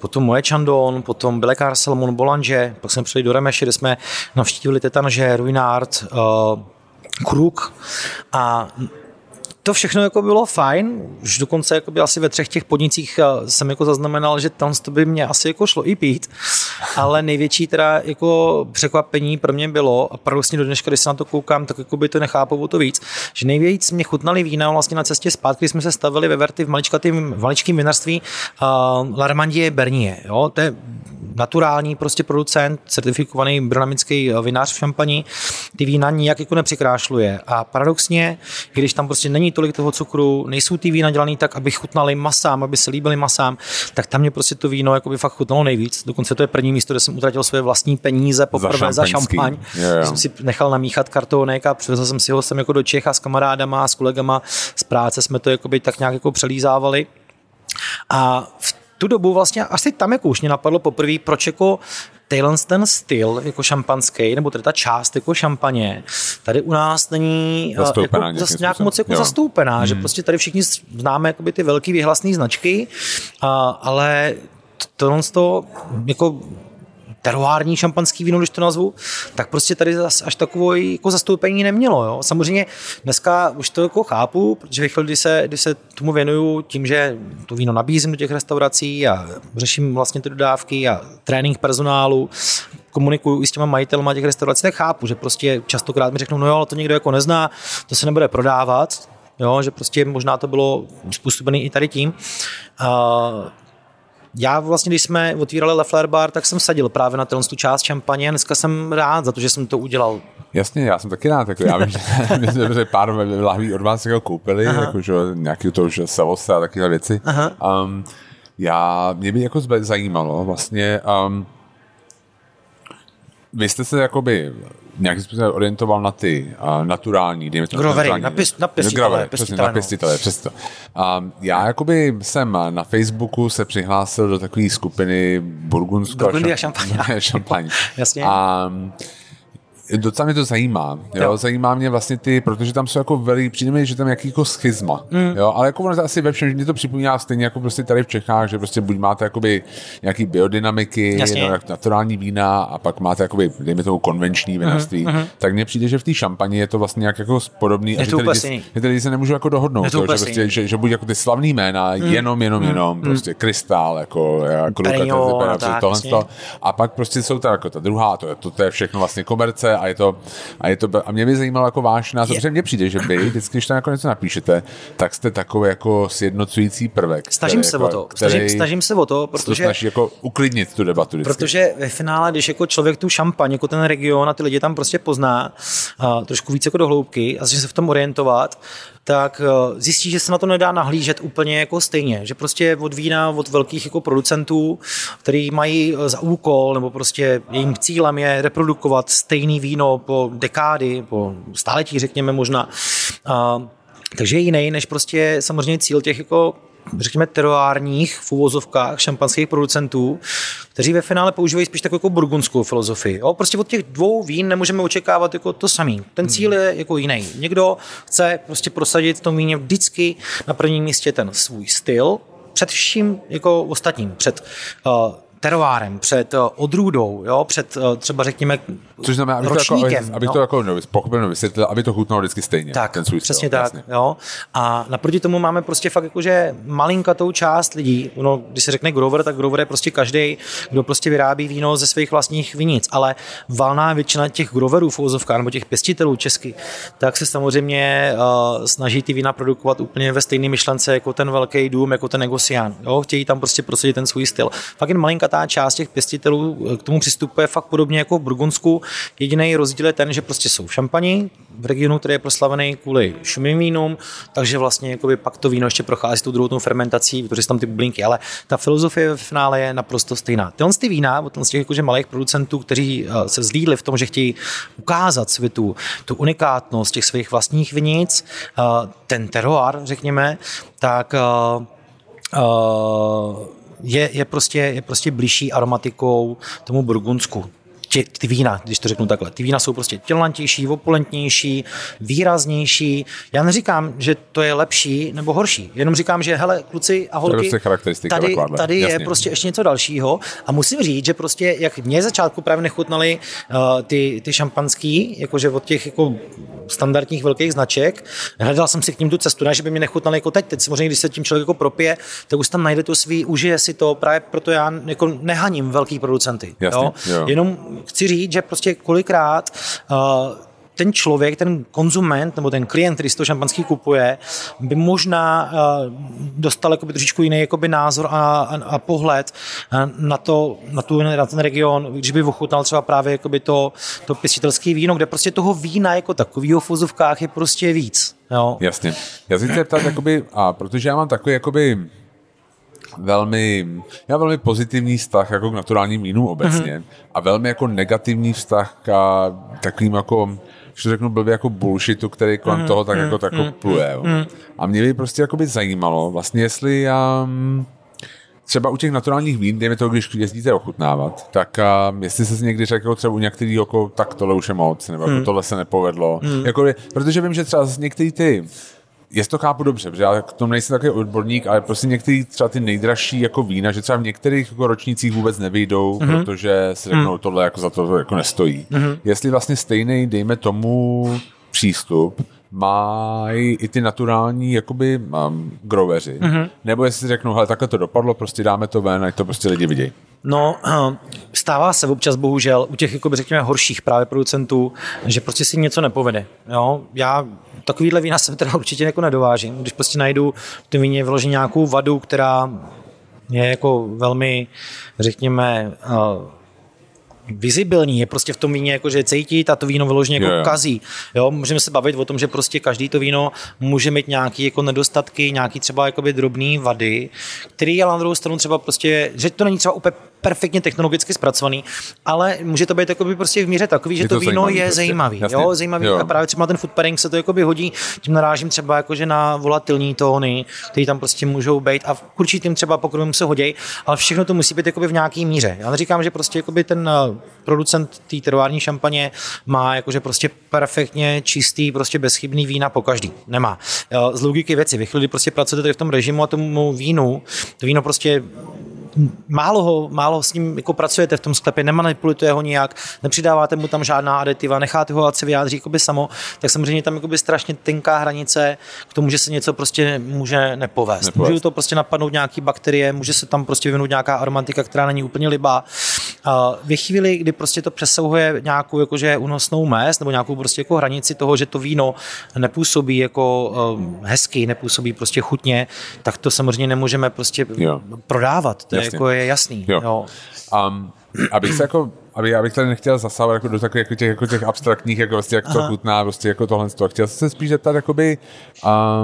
potom Moët Chandon, potom Bilekar-Salmon-Bolange, pak jsme přijeli do Remeše, kde jsme navštívili Tetange, Ruinart, uh, Krug a to všechno jako bylo fajn, už dokonce jako by asi ve třech těch podnicích jsem jako zaznamenal, že tam to by mě asi jako šlo i pít, ale největší teda jako překvapení pro mě bylo, a pravděpodobně do dneška, když se na to koukám, tak jako by to nechápu o to víc, že nejvíc mě chutnali vína vlastně na cestě zpátky, když jsme se stavili ve Verty v maličkatým, maličkým vinařství uh, Larmandier-Bernier, jo, to je naturální prostě producent, certifikovaný biodynamický vinař v Šampani, ty vína nijak jako nepřikrášluje a paradoxně, když tam prostě není tolik toho cukru, nejsou ty vína dělaný tak, aby chutnali masám, aby se líbily masám, tak tam mě prostě to víno jakoby fakt chutnalo nejvíc. Dokonce to je první místo, kde jsem utratil svoje vlastní peníze poprvé za šampaň. Yeah. Jsem si nechal namíchat kartonek a přivezl jsem si ho sem jako do Čech a s kamarádama, s kolegama z práce jsme to jakoby tak nějak jako přelízávali. A v tu dobu vlastně asi tam jako už mě napadlo poprvé, proč jako ten styl jako šampanský, nebo teda ta část jako šampaně, tady u nás není zastoupená, jako, zas, nějak moc jako zastoupená, hmm. že prostě tady všichni známe jakoby ty velký vyhlasný značky, a, ale tohle to jako teroární šampanský víno, když to nazvu, tak prostě tady až takové jako zastoupení nemělo. Jo? Samozřejmě dneska už to jako chápu, protože ve chvíli, kdy se, kdy se tomu věnuju tím, že to víno nabízím do těch restaurací a řeším vlastně ty dodávky a trénink personálu, komunikuju i s těma majitelma těch restaurací, tak chápu, že prostě častokrát mi řeknou, no jo, ale to někdo jako nezná, to se nebude prodávat, jo? Že prostě možná to bylo způsobené i tady tím. Uh, Já vlastně, když jsme otvírali Le Fleur bar, tak jsem sadil právě na tu část šampaně. Dneska jsem rád za to, že jsem to udělal, Jasně, já jsem taky rád, jako já vím, že my jsme před pár lahví od vás koupili, jakože nějaký to už savosa a takovéhle věci. Um, já, mě by jako zajímalo vlastně, um, vy jste se jakoby nějakým způsobem orientoval na ty uh, naturální, dejme to Grovery, na pěstitele, na pěstitele, přesto. Já jakoby jsem na Facebooku se přihlásil do takové skupiny Burgundsko a šampaň. šampaň. Jasně. A docela mě to zajímá. Jo? Jo. Zajímá mě vlastně ty, protože tam jsou jako velký, přijde mi, že tam je jaký jako schizma. Mm. Jo? Ale jako ono asi ve všem, že mě to připomíná stejně jako prostě tady v Čechách, že prostě buď máte jakoby nějaký biodynamiky, no, jak naturální vína a pak máte jakoby, dejme tomu, konvenční vinařství. Mm. Mm. Tak mně přijde, že v té šampani je to vlastně nějak jako podobný. Je to úplně stejný. Že tady se nemůžu jako dohodnout. To, že, prostě, že, že buď jako ty slavný jména, mm. jenom, jenom, mm. jenom, mm. prostě Kristál, jako Kruka, a pak prostě jsou tam jako ta druhá, to je všechno vlastně komerce. A, je to, a, je to, a mě by zajímalo jako váš názor, protože mně přijde, že vy vždycky, když tam jako něco napíšete, tak jste takový jako sjednocující prvek. Snažím se jako, o to, snažím, snažím se o to, protože... Snaží jako uklidnit tu debatu vždycky. Protože ve finále, když jako člověk tu šampaň, jako ten region a ty lidi tam prostě pozná a trošku víc jako do hloubky a začne se v tom orientovat, tak zjistí, že se na to nedá nahlížet úplně jako stejně, že prostě od vína, od velkých jako producentů, který mají za úkol, nebo prostě jejím cílem je reprodukovat stejný víno po dekády, po staletí, řekněme možná. A, takže jiný, než prostě samozřejmě cíl těch jako řekněme teroárních v uvozovkách šampanských producentů, kteří ve finále používají spíš takovou jako burgundskou filozofii. Jo? Prostě od těch dvou vín nemůžeme očekávat jako to samé. Ten cíl je jako jiný. Někdo chce prostě prosadit v tom víně vždycky na prvním místě ten svůj styl, před vším jako ostatním, před uh, teroárem, před uh, odrůdou, jo? před uh, třeba řekněme což znamená, aby ročníkem. To jako, aby no. to jako no, pochopil, vysvětlil, aby to chutnalo vždycky stejně. Tak, ten svůj přesně styl, tak. Jo? A naproti tomu máme prostě fakt jakože malinkatou část lidí, no, když se řekne grower, tak grower je prostě každej, kdo prostě vyrábí víno ze svých vlastních vinic, ale valná většina těch growerů v uvozovkách, nebo těch pěstitelů česky, tak se samozřejmě uh, snaží ty vína produkovat úplně ve stejné myšlence jako ten velký dům, jako ten negocián. Jo? Chtějí tam prostě prosadit ten svůj styl. Fakt jen malinká ta část těch pěstitelů k tomu přistupuje fakt podobně jako v Burgundsku. Jediný rozdíl je ten, že prostě jsou v šampani, v regionu, který je proslavený kvůli šumivým vínům, takže vlastně jakoby pak to víno ještě prochází tou druhou tou fermentací, protože jsou tam ty bublinky, ale ta filozofie v finále je naprosto stejná. Tyhle ty vína, od těch jakože malých producentů, kteří se vzlídli v tom, že chtějí ukázat světu tu unikátnost těch svých vlastních vinic, ten terroir, řekněme, tak Je, je, prostě, je prostě blížší aromatikou tomu burgundsku. Ty, ty vína, když to řeknu takhle. Ty vína jsou prostě tělnatější, opulentnější, výraznější. Já neříkám, že to je lepší nebo horší. Jenom říkám, že hele, kluci a holky, tady, tady je prostě ještě něco dalšího. A musím říct, že prostě, jak mě začátku právě nechutnaly uh, ty, ty šampanský, jakože od těch jako standardních velkých značek, hledal jsem si k ním tu cestu, ne, že by mě nechutnaly jako teď. Teď samozřejmě, když se tím člověk jako propije, tak už tam najde to svý, užije si to, právě proto já jako nehaním velký producenty. Jasně, jo? Jo. Jenom chci říct, že prostě kolikrát uh, ten člověk, ten konzument nebo ten klient, který si to šampanský kupuje, by možná uh, dostal jakoby trošičku jiný jakoby názor a, a, a pohled na, to, na, tu, na ten region, když by ochutnal třeba právě jakoby to, to pěstitelské víno, kde prostě toho vína jako takovýho v uvozovkách je prostě víc. Jo. Jasně. Já si chci ptát, jakoby, a protože já mám takový jakoby velmi, já velmi pozitivní vztah jako k naturálním vínům obecně mm-hmm. a velmi jako negativní vztah k takovým jako, že řeknu blbě, jako bullshitu, který kolem mm-hmm. toho tak jako, tak jako mm-hmm. pluje. Mm-hmm. A mě by prostě jako by zajímalo, vlastně jestli já... Um, třeba u těch naturálních vín, dejme to, když jezdíte ochutnávat, tak um, jestli se někdy řekl třeba u některých jako tak tohle už je moc, nebo mm. jako tohle se nepovedlo. Mm. Jako, protože vím, že třeba z některých ty Jest to chápu dobře, protože já k tomu nejsem takový odborník, ale prostě některý třeba ty nejdražší jako vína, že třeba v některých jako ročnících vůbec nevyjdou, mm-hmm. protože se řeknou, tohle jako za to jako nestojí. Mm-hmm. Jestli vlastně stejný, dejme tomu, přístup mají i ty naturální jakoby um, groweři. Mm-hmm. Nebo jestli řeknou, hele, takhle to dopadlo, prostě dáme to ven, ať to prostě lidi vidějí. No, stává se občas bohužel u těch, jakoby, řekněme, horších právě producentů, že prostě si něco nepovede. Jo? Já takovýhle vína se teda určitě jako nedovážím, když prostě najdu v tom víně vyložit nějakou vadu, která je jako velmi, řekněme, vizibilní, je prostě v tom víně, jako, že cítí, ta to víno vyloženě jako yeah. kazí. Jo, můžeme se bavit o tom, že prostě každý to víno může mít nějaké jako nedostatky, nějaké třeba jakoby drobné vady, které je na druhou stranu třeba prostě, že to není třeba úplně perfektně technologicky zpracovaný, ale může to být jakoby prostě v míře takový, že je to, to víno zajímavý, je prostě zajímavý. Jo, zajímavý jo. A právě třeba ten food pairing se to jakoby hodí, tím narážím třeba jakože na volatilní tóny, které tam prostě můžou být a určitým třeba pokrmům se hodí, ale všechno to musí být jakoby v nějaký míře. Já neříkám, že prostě jakoby ten producent té terroární šampaně má jakože prostě perfektně čistý, prostě bezchybný vína po každý. Nemá. Z logiky věci, vy chvíli prostě pracujete tady v tom režimu a tomu vínu, to víno prostě málo ho, málo s ním jako pracujete v tom sklepě, nemanipulujete ho nijak, nepřidáváte mu tam žádná aditiva, necháte ho, ať se vyjádří jakoby samo, tak samozřejmě tam jakoby strašně tenká hranice k tomu, že se něco prostě může nepovést. nepovést. Může to prostě napadnout nějaký bakterie, může se tam prostě vyvinout nějaká aromatika, která není úplně libá. Ve chvíli, kdy prostě to přesahuje nějakou jakože únosnou mez nebo nějakou prostě jako hranici toho, že to víno nepůsobí jako hezky, nepůsobí prostě chutně, tak to samozřejmě nemůžeme prostě jo. prodávat. To je, jako je jasný. Jo. Jo. Um, abych se jako Aby, já bych tady nechtěl zasávat jako do takových jako těch, jako těch abstraktních, jako vlastně, jak to chutná, prostě jako tohle. Chtěl jsem se spíš zeptat, jakoby,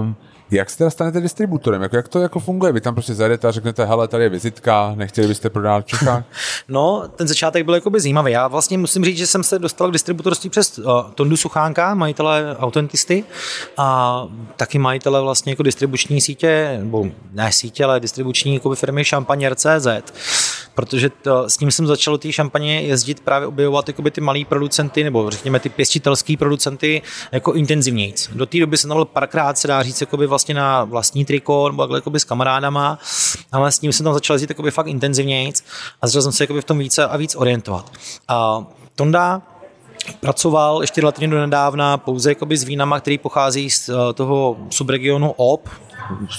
um, jak se teda stanete distributorem? Jako, jak to jako funguje? Vy tam prostě zajedete a řeknete, hele, tady je vizitka, nechtěli byste prodávat v Čechách? No, ten začátek byl jakoby zajímavý. Já vlastně musím říct, že jsem se dostal k distributorství přes uh, Tondu Suchánka, majitele Autentisty a taky majitele vlastně jako distribuční sítě, nebo ne sítě, ale distribuční jakoby firmy Champagner tečka cé zet. Protože to, s tím jsem začal do té šampaně jezdit právě objevovat jakoby ty malý producenty nebo řekněme ty pěstitelský producenty jako intenzivnějc. Do té doby jsem tam byl párkrát, se dá říct, jakoby vlastně na vlastní triko nebo jakoby s kamarádama, ale s tím jsem tam začal jezdit jakoby fakt intenzivnějc a začal jsem se jakoby v tom více a víc orientovat. A Tonda pracoval ještě relativně do nedávna pouze jakoby s vínama, který pochází z toho subregionu Ob,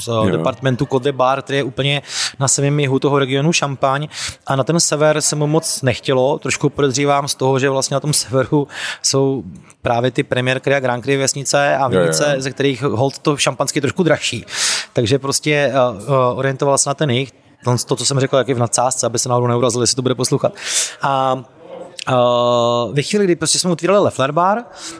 z jo. departementu Côte de Bar, který je úplně na samém jihu toho regionu Šampaň a na ten sever se mu moc nechtělo, trošku podezřívám z toho, že vlastně na tom severu jsou právě ty Premier Cru a Grand Cru vesnice a vinice, ze kterých hold to šampanské trošku dražší, takže prostě orientoval se na ten jich, to, co jsem řekl, jak je v nadsázce, aby se náhodou neurazili, jestli to bude poslouchat a Uh, ve chvíli, kdy prostě jsme otvírali Le Fleur bar,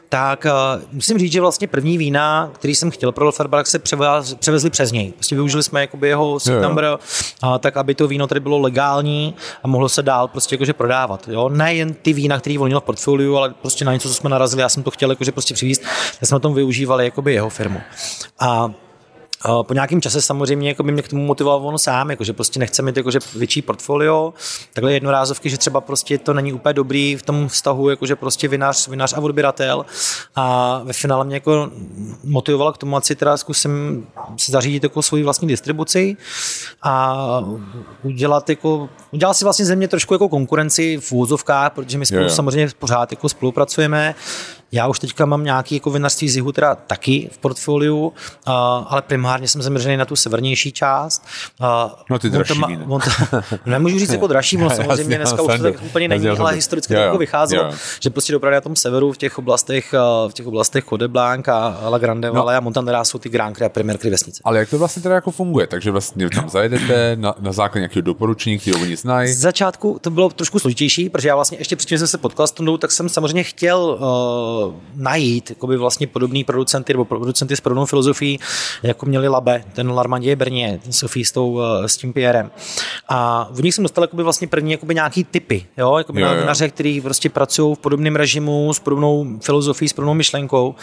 tak uh, musím říct, že vlastně první vína, který jsem chtěl pro Le Fleur bar, se převaz, převezli přes něj. Prostě využili jsme jakoby jeho seat number, uh, tak aby to víno tady bylo legální a mohlo se dál prostě jakože prodávat. Jo? Nejen ty vína, který on měl v portfoliu, ale prostě na něco, co jsme narazili, já jsem to chtěl jakože prostě přivízt, tak jsme na tom využívali jakoby jeho firmu. A po nějakém čase samozřejmě jako by mě k tomu motivoval on sám, jakože prostě nechce mít jakože větší portfolio, takhle jednorázovky, že třeba prostě to není úplně dobrý v tom vztahu, jakože prostě vinař, vinař a odběratel a ve finále mě jako motivovala k tomu, ať si teda zkusím si zařídit jako svoji vlastní distribuci a udělat jako, udělal si vlastně ze mě trošku jako konkurenci v úzovkách, protože my spolu yeah. samozřejmě pořád jako spolupracujeme. Já už teďka mám nějaký jako vinařství z jihu teda taky v portfoliu, uh, ale primárně jsem zaměřený na tu severnější část. Uh, no ty dražší vína. Nemůžu říct jako dražší, on samozřejmě dneska už to tak úplně není, ale historicky to jako vycházelo, že prostě dopravdu na tom severu v těch oblastech v těch oblastech Côte de Blanc a La Grande Vallée a Montanera jsou ty Grand Cru a Premier Cru vesnice. Ale jak to vlastně teda jako funguje? Takže vlastně tam zajedete na, na základě nějakého doporučení, který oni znají. Z začátku to bylo trošku složitější, protože já vlastně ještě předtím jsem se potkal s Tondou, tak jsem samozřejmě chtěl najít jakoby vlastně podobný producenty nebo producenty s podobnou filozofií, jako měli Labe, ten Larmandier-Bernier, ten Sophie s, tou, s tím Pierrem. A v nich jsem dostal jakoby vlastně první jakoby nějaký typy, jo, jakoby jo, vinaře, jo. který prostě pracují v podobném režimu, s podobnou filozofií, s podobnou myšlenkou.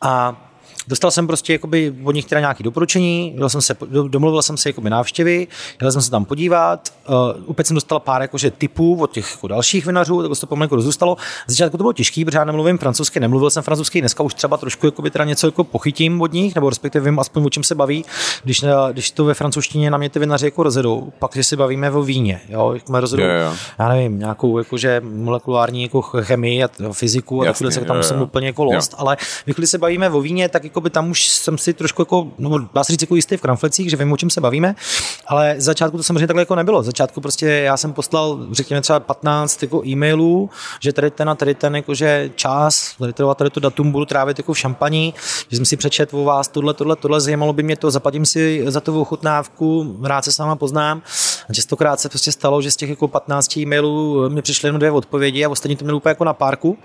A dostal jsem prostě jakoby od nich teda nějaké doporučení, jel jsem se, domluvil jsem se jakoby návštěvy, jel jsem se tam podívat, uh, opět jsem dostal pár jakože typů od těch jako dalších vinařů, tak to pomalu rozůstalo. Začátku to bylo těžký, protože já nemluvím francouzsky, nemluvil jsem francouzsky, dneska už třeba trošku jakoby teda něco jako pochytím od nich, nebo respektive vím aspoň o čem se baví, když, když to ve francouzštině na mě ty vinaři jako rozjedou, pak že se bavíme o víně, jo, jak mě rozjedou, yeah, yeah. já nevím, nějakou jakože molekulární jako chemii a fyziku a takhle, tak tam jsem úplně jako lost, yeah. ale když se bavíme o víně, tak jakoby tam už jsem si trošku jako, no dá se říct jako jistý v kramflecích, že vím, o čem se bavíme, ale z začátku to samozřejmě takhle jako nebylo. Z začátku prostě já jsem poslal, řekněme třeba patnáct jako e-mailů, že tady ten a tady ten jakože čas, tady to, tady to datum budu trávit jako v Šampani, že jsem si přečet o vás tohle, tohle, tohle, zajímalo by mě to, zaplatím si za to ochutnávku, rád se s váma poznám A častokrát se prostě stalo, že z těch jako patnácti e-mailů mi přišly jenom dvě odpovědi a ostatní to měl úplně jako na párku.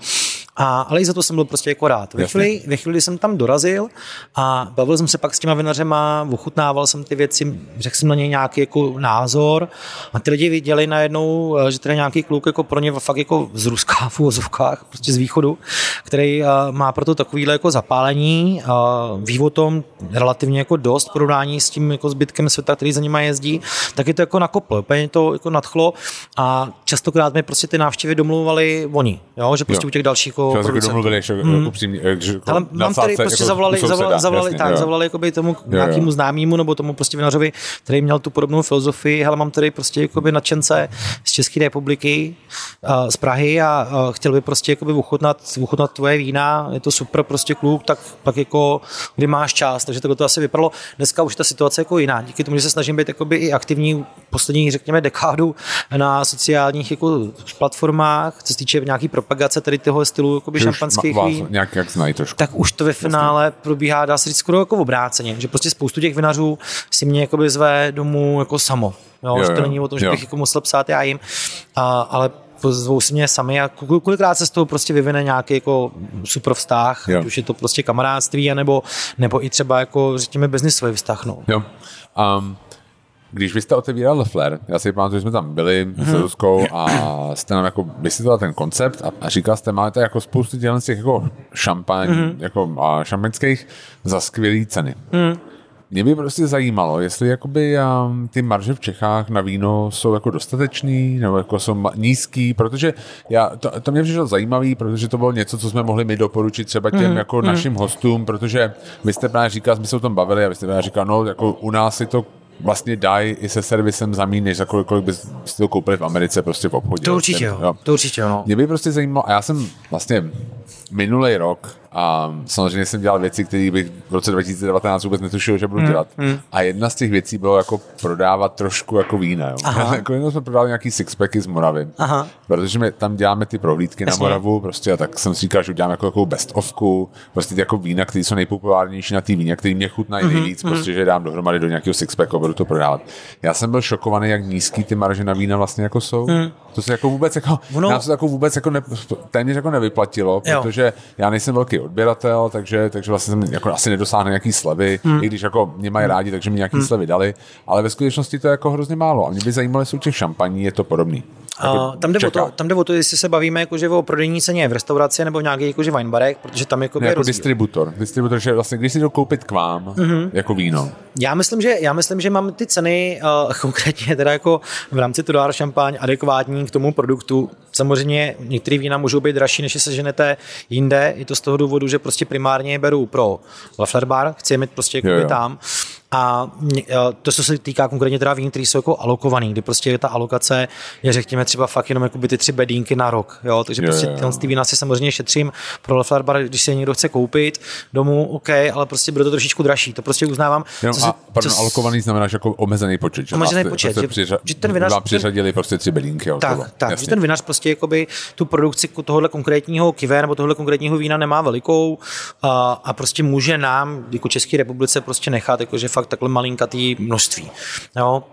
A, ale i za to jsem byl prostě jako rád. Ve chvíli, ve chvíli jsem tam dorazil a bavil jsem se pak s těma vinařema, ochutnával jsem ty věci, řekl jsem na něj nějaký jako názor a ty lidi viděli najednou, že tady nějaký kluk jako pro ně fakt jako z Ruska v uvozovkách, prostě z východu, který má proto takovýhle jako zapálení, ví o tom relativně jako dost v porovnání s tím jako zbytkem světa, který za nima jezdí, tak je to jako nakoplo, úplně to jako nadchlo a častokrát mi prostě ty návštěvy domluvovali oni, jo, že prostě jo. U těch dalších jako producentů. Mm. Jako ale mám tady prostě jako zavolali, zavolali, zavolali jasný, tak, jo. zavolali jakoby tomu nějakému známému nebo tomu prostě vinařovi, který měl tu podobnou filozofii, hele, mám tady prostě jakoby nadšence z České republiky, z Prahy a chtěl by prostě jakoby ochutnat, ochutnat tvoje vína, je to super prostě kluk, tak pak jako kdy máš čas, takže takhle to asi vypadalo. Dneska už ta situace jako jiná, díky tomu, že se snažím být jakoby i aktivní poslední, řekněme, dekádu na sociálních jako platformách, co se týče nějaký propagace tady toho stylu jakoby šampanských vín. Nějak, jak znají trošku. Tak už to ve finále vlastně probíhá, dá se říct, skoro jako obráceně, že prostě spoustu těch vinařů si mě jakoby zve domů jako samo. Jo, jo, že to jo, není o tom, že jo. bych jako musel psát já jim, a, ale pozvou si mě sami a kolikrát se z toho prostě vyvine nějaký jako super vztah, jo. Už je to prostě kamarádství, anebo, nebo i třeba jako, řekněme, biznisový vztah. No. Jo. Um. Když vy jste otevíral Le Fleur, já si pamatuju, že jsme tam byli hmm. s Ruskou a jste nám jako vysvětlila ten koncept a, a říkal jste, máte jako spoustu těch jako šampaň, hmm. jako a šampanských za skvělý ceny. Hmm. Mě by prostě zajímalo, jestli jakoby um, ty marže v Čechách na víno jsou jako dostatečný, nebo jako jsou ma- nízký, protože já, to, to mě přišlo zajímavý, protože to bylo něco, co jsme mohli my doporučit třeba těm mm, jako mm. našim hostům, protože vy jste právě říkal, jsme se o tom bavili a vy jste právě říkal, no jako u nás si to vlastně dají i se servisem za míň, než za kolik, kolik byste to koupili v Americe prostě v obchodě. To určitě jo, jo. to určitě jo. Mě by prostě zajímalo, a já jsem vlastně minulý rok a samozřejmě jsem dělal věci, které bych v roce dva tisíce devatenáct vůbec netušil, že budu dělat. Mm, mm. A jedna z těch věcí bylo jako prodávat trošku jako vína. Jo. Jako jenom jsme prodali nějaký sixpacky z Moravy. Aha. Protože my tam děláme ty prohlídky na Moravu, prostě a tak jsem si říkal, že udělám jako takovou bestovku, prostě jako vína, které jsou nejpopulárnější na té víně, který mě chutnají nejvíc, mm, prostě, mm. že dám dohromady do nějakého sixpacku a budu to prodávat. Já jsem byl šokovaný, jak nízký ty marže na vína vlastně jako jsou. Mm. To se jako vůbec jako no. nám se jako vůbec jako ne, téměř jako nevyplatilo, jo. Protože já nejsem velký odběratel, takže, takže vlastně jsem jako asi nedosáhne nějaký slevy, hmm. i když jako mě mají rádi, takže mi nějaký hmm. slevy dali, ale ve skutečnosti to je jako hrozně málo. A mě by zajímalo, jestli u těch šampaní je to podobný. Jako tam, jde to, tam jde o to, jestli se bavíme jakože o prodejní ceně v restauraci nebo v nějakých jakože winebarech, protože tam jako, ne, jako je rozdíl. distributor. Distributor, že vlastně když si to koupit k vám mm-hmm. jako víno. Já myslím, že, já myslím, že mám ty ceny uh, konkrétně teda jako v rámci Tudor šampaň adekvátní k tomu produktu. Samozřejmě některé vína můžou být dražší, než je seženete jinde. Je to z toho důvodu, že prostě primárně je beru pro Le Fleur bar, chci je mít prostě jako jo, jo. tam. A to, co se týká konkrétně teda vín, který jsou jako alokovaný, kdy prostě ta alokace je, řekněme, třeba fakt jenom jakoby ty tři bedínky na rok, jo, takže prostě yeah, yeah. ty vína si samozřejmě šetřím pro Le Fleur bar, když si je někdo chce koupit domů, ok, ale prostě bude to trošičku dražší, to prostě uznávám. Jenom, co si, a, pardon, co alokovaný znamená, že jako omezený počet, že omezený počet, prostě že, přiřa- že ten vinař přiřadili prostě tři bedínky. Jo, tak, tak že ten vinař prostě jakoby tu produkci tohohle konkrétního kivé nebo tohohle konkrétního vína nemá velikou a, a prostě může nám, jako České republice, prostě nechat, jakože fakt takhle malinkatý množství. Jo.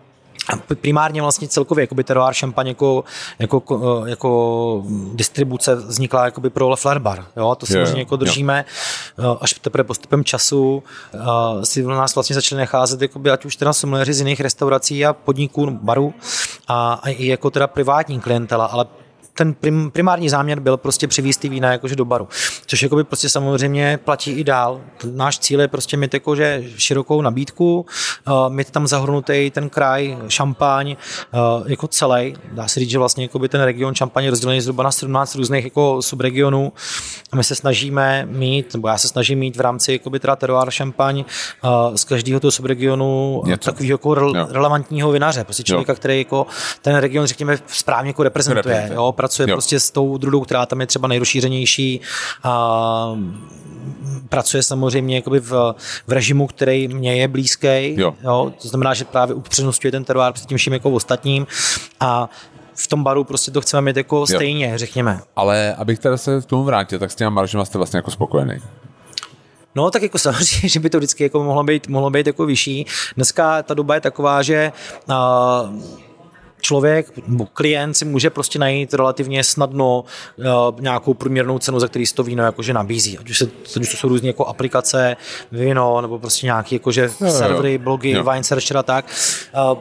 A primárně vlastně celkově jakoby Terroir Champagne jako, jako, jako distribuce vznikla jakoby pro Le Fleur bar. Jo? To samozřejmě yeah, jako držíme yeah. až teprve postupem času uh, si v nás vlastně začali nacházet jakoby, ať už teda sommelieři z jiných restaurací a podniků, barů a, a i jako teda privátní klientela, ale ten prim, primární záměr byl prostě přivést ty vína jakože do baru, což jakoby prostě samozřejmě platí i dál. Náš cíl je prostě mít jakože širokou nabídku, uh, mít tam zahrnutý ten kraj šampaň uh, jako celý. Dá se říct, že vlastně jakoby ten region šampaň je rozdělený zhruba na sedmnáct různých jako subregionů a my se snažíme mít, nebo já se snažím mít v rámci jakoby teda Terroir šampaň uh, z každého toho subregionu takového jako re- relevantního vinaře, prostě člověka, jo. který jako ten region, řekněme, správně jako reprezentuje, reprezentuje. Jo, pracuje jo. prostě s tou drudou, která tam je třeba nejrozšířenější a pracuje samozřejmě jakoby v, v režimu, který mě je blízký. Jo. Jo, to znamená, že právě upřednostňuje ten terroir před tím vším jako ostatním a v tom baru prostě to chceme mít jako stejně, jo. řekněme. Ale abych teda se k tomu vrátil, tak s těma maržima jste vlastně jako spokojený. No tak jako samozřejmě, že by to vždycky jako mohlo být, mohlo být jako vyšší. Dneska ta doba je taková, že uh, člověk, klient si může prostě najít relativně snadno uh, nějakou průměrnou cenu, za který se to víno jakože nabízí. Ať už, se, ať už to jsou různé jako aplikace, víno, nebo prostě nějaké jakože no, servery, blogy, no. Wine Searcher a tak. Uh,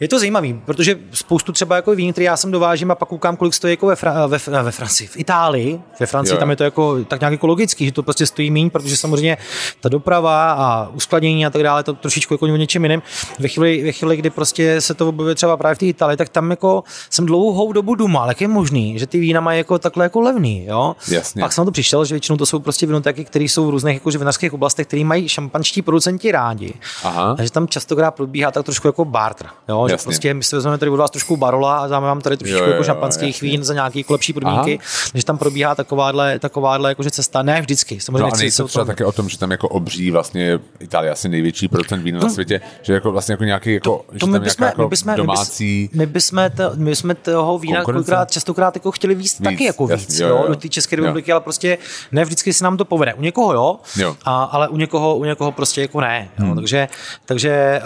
Je to zajímavý, protože spoustu třeba jako vín, který já sem dovážím a pak koukám, kolik stojí jako ve, Fra- ve, ne, ve Francii, v Itálii, ve Francii, yeah. Tam je to jako tak nějak jako logický, že to prostě stojí míň, protože samozřejmě ta doprava a uskladnění a tak dále, to trošičku jako něčím jiným. Ve chvíli, ve chvíli, kdy prostě se to objevuje třeba právě v té Itálii, tak tam jako jsem dlouhou dobu dumal, jak je možný, že ty vína mají jako takhle jako levný, jo? Jasně. Pak jsem na to přišel, že většinou to jsou prostě vinotéky, které jsou v různých jako vinařských oblastech, které mají šampanští producenti rádi. Aha. Takže tam častokrát probíhá tak trošku jako barter, jo? Že prostě my si vezmeme tady od vás trošku barola a dáme vám tady trošičku jako šampanských vín za nějaké jako lepší podmínky, takže tam probíhá takováhle, takováhle jakože cesta, ne vždycky. Samozřejmě no a nejsou třeba také o tom, že tam jako obří vlastně Itálie asi největší procent vín na světě, že jako vlastně jako nějaký jako, že tam nějaká jako domácí... My bychom my my toho vína kolikrát, častokrát jako chtěli víc taky jako víc, jo, do té České republiky, ale prostě ne vždycky se nám to povede. U někoho jo, ale u někoho u někoho prostě jako ne. Takže takže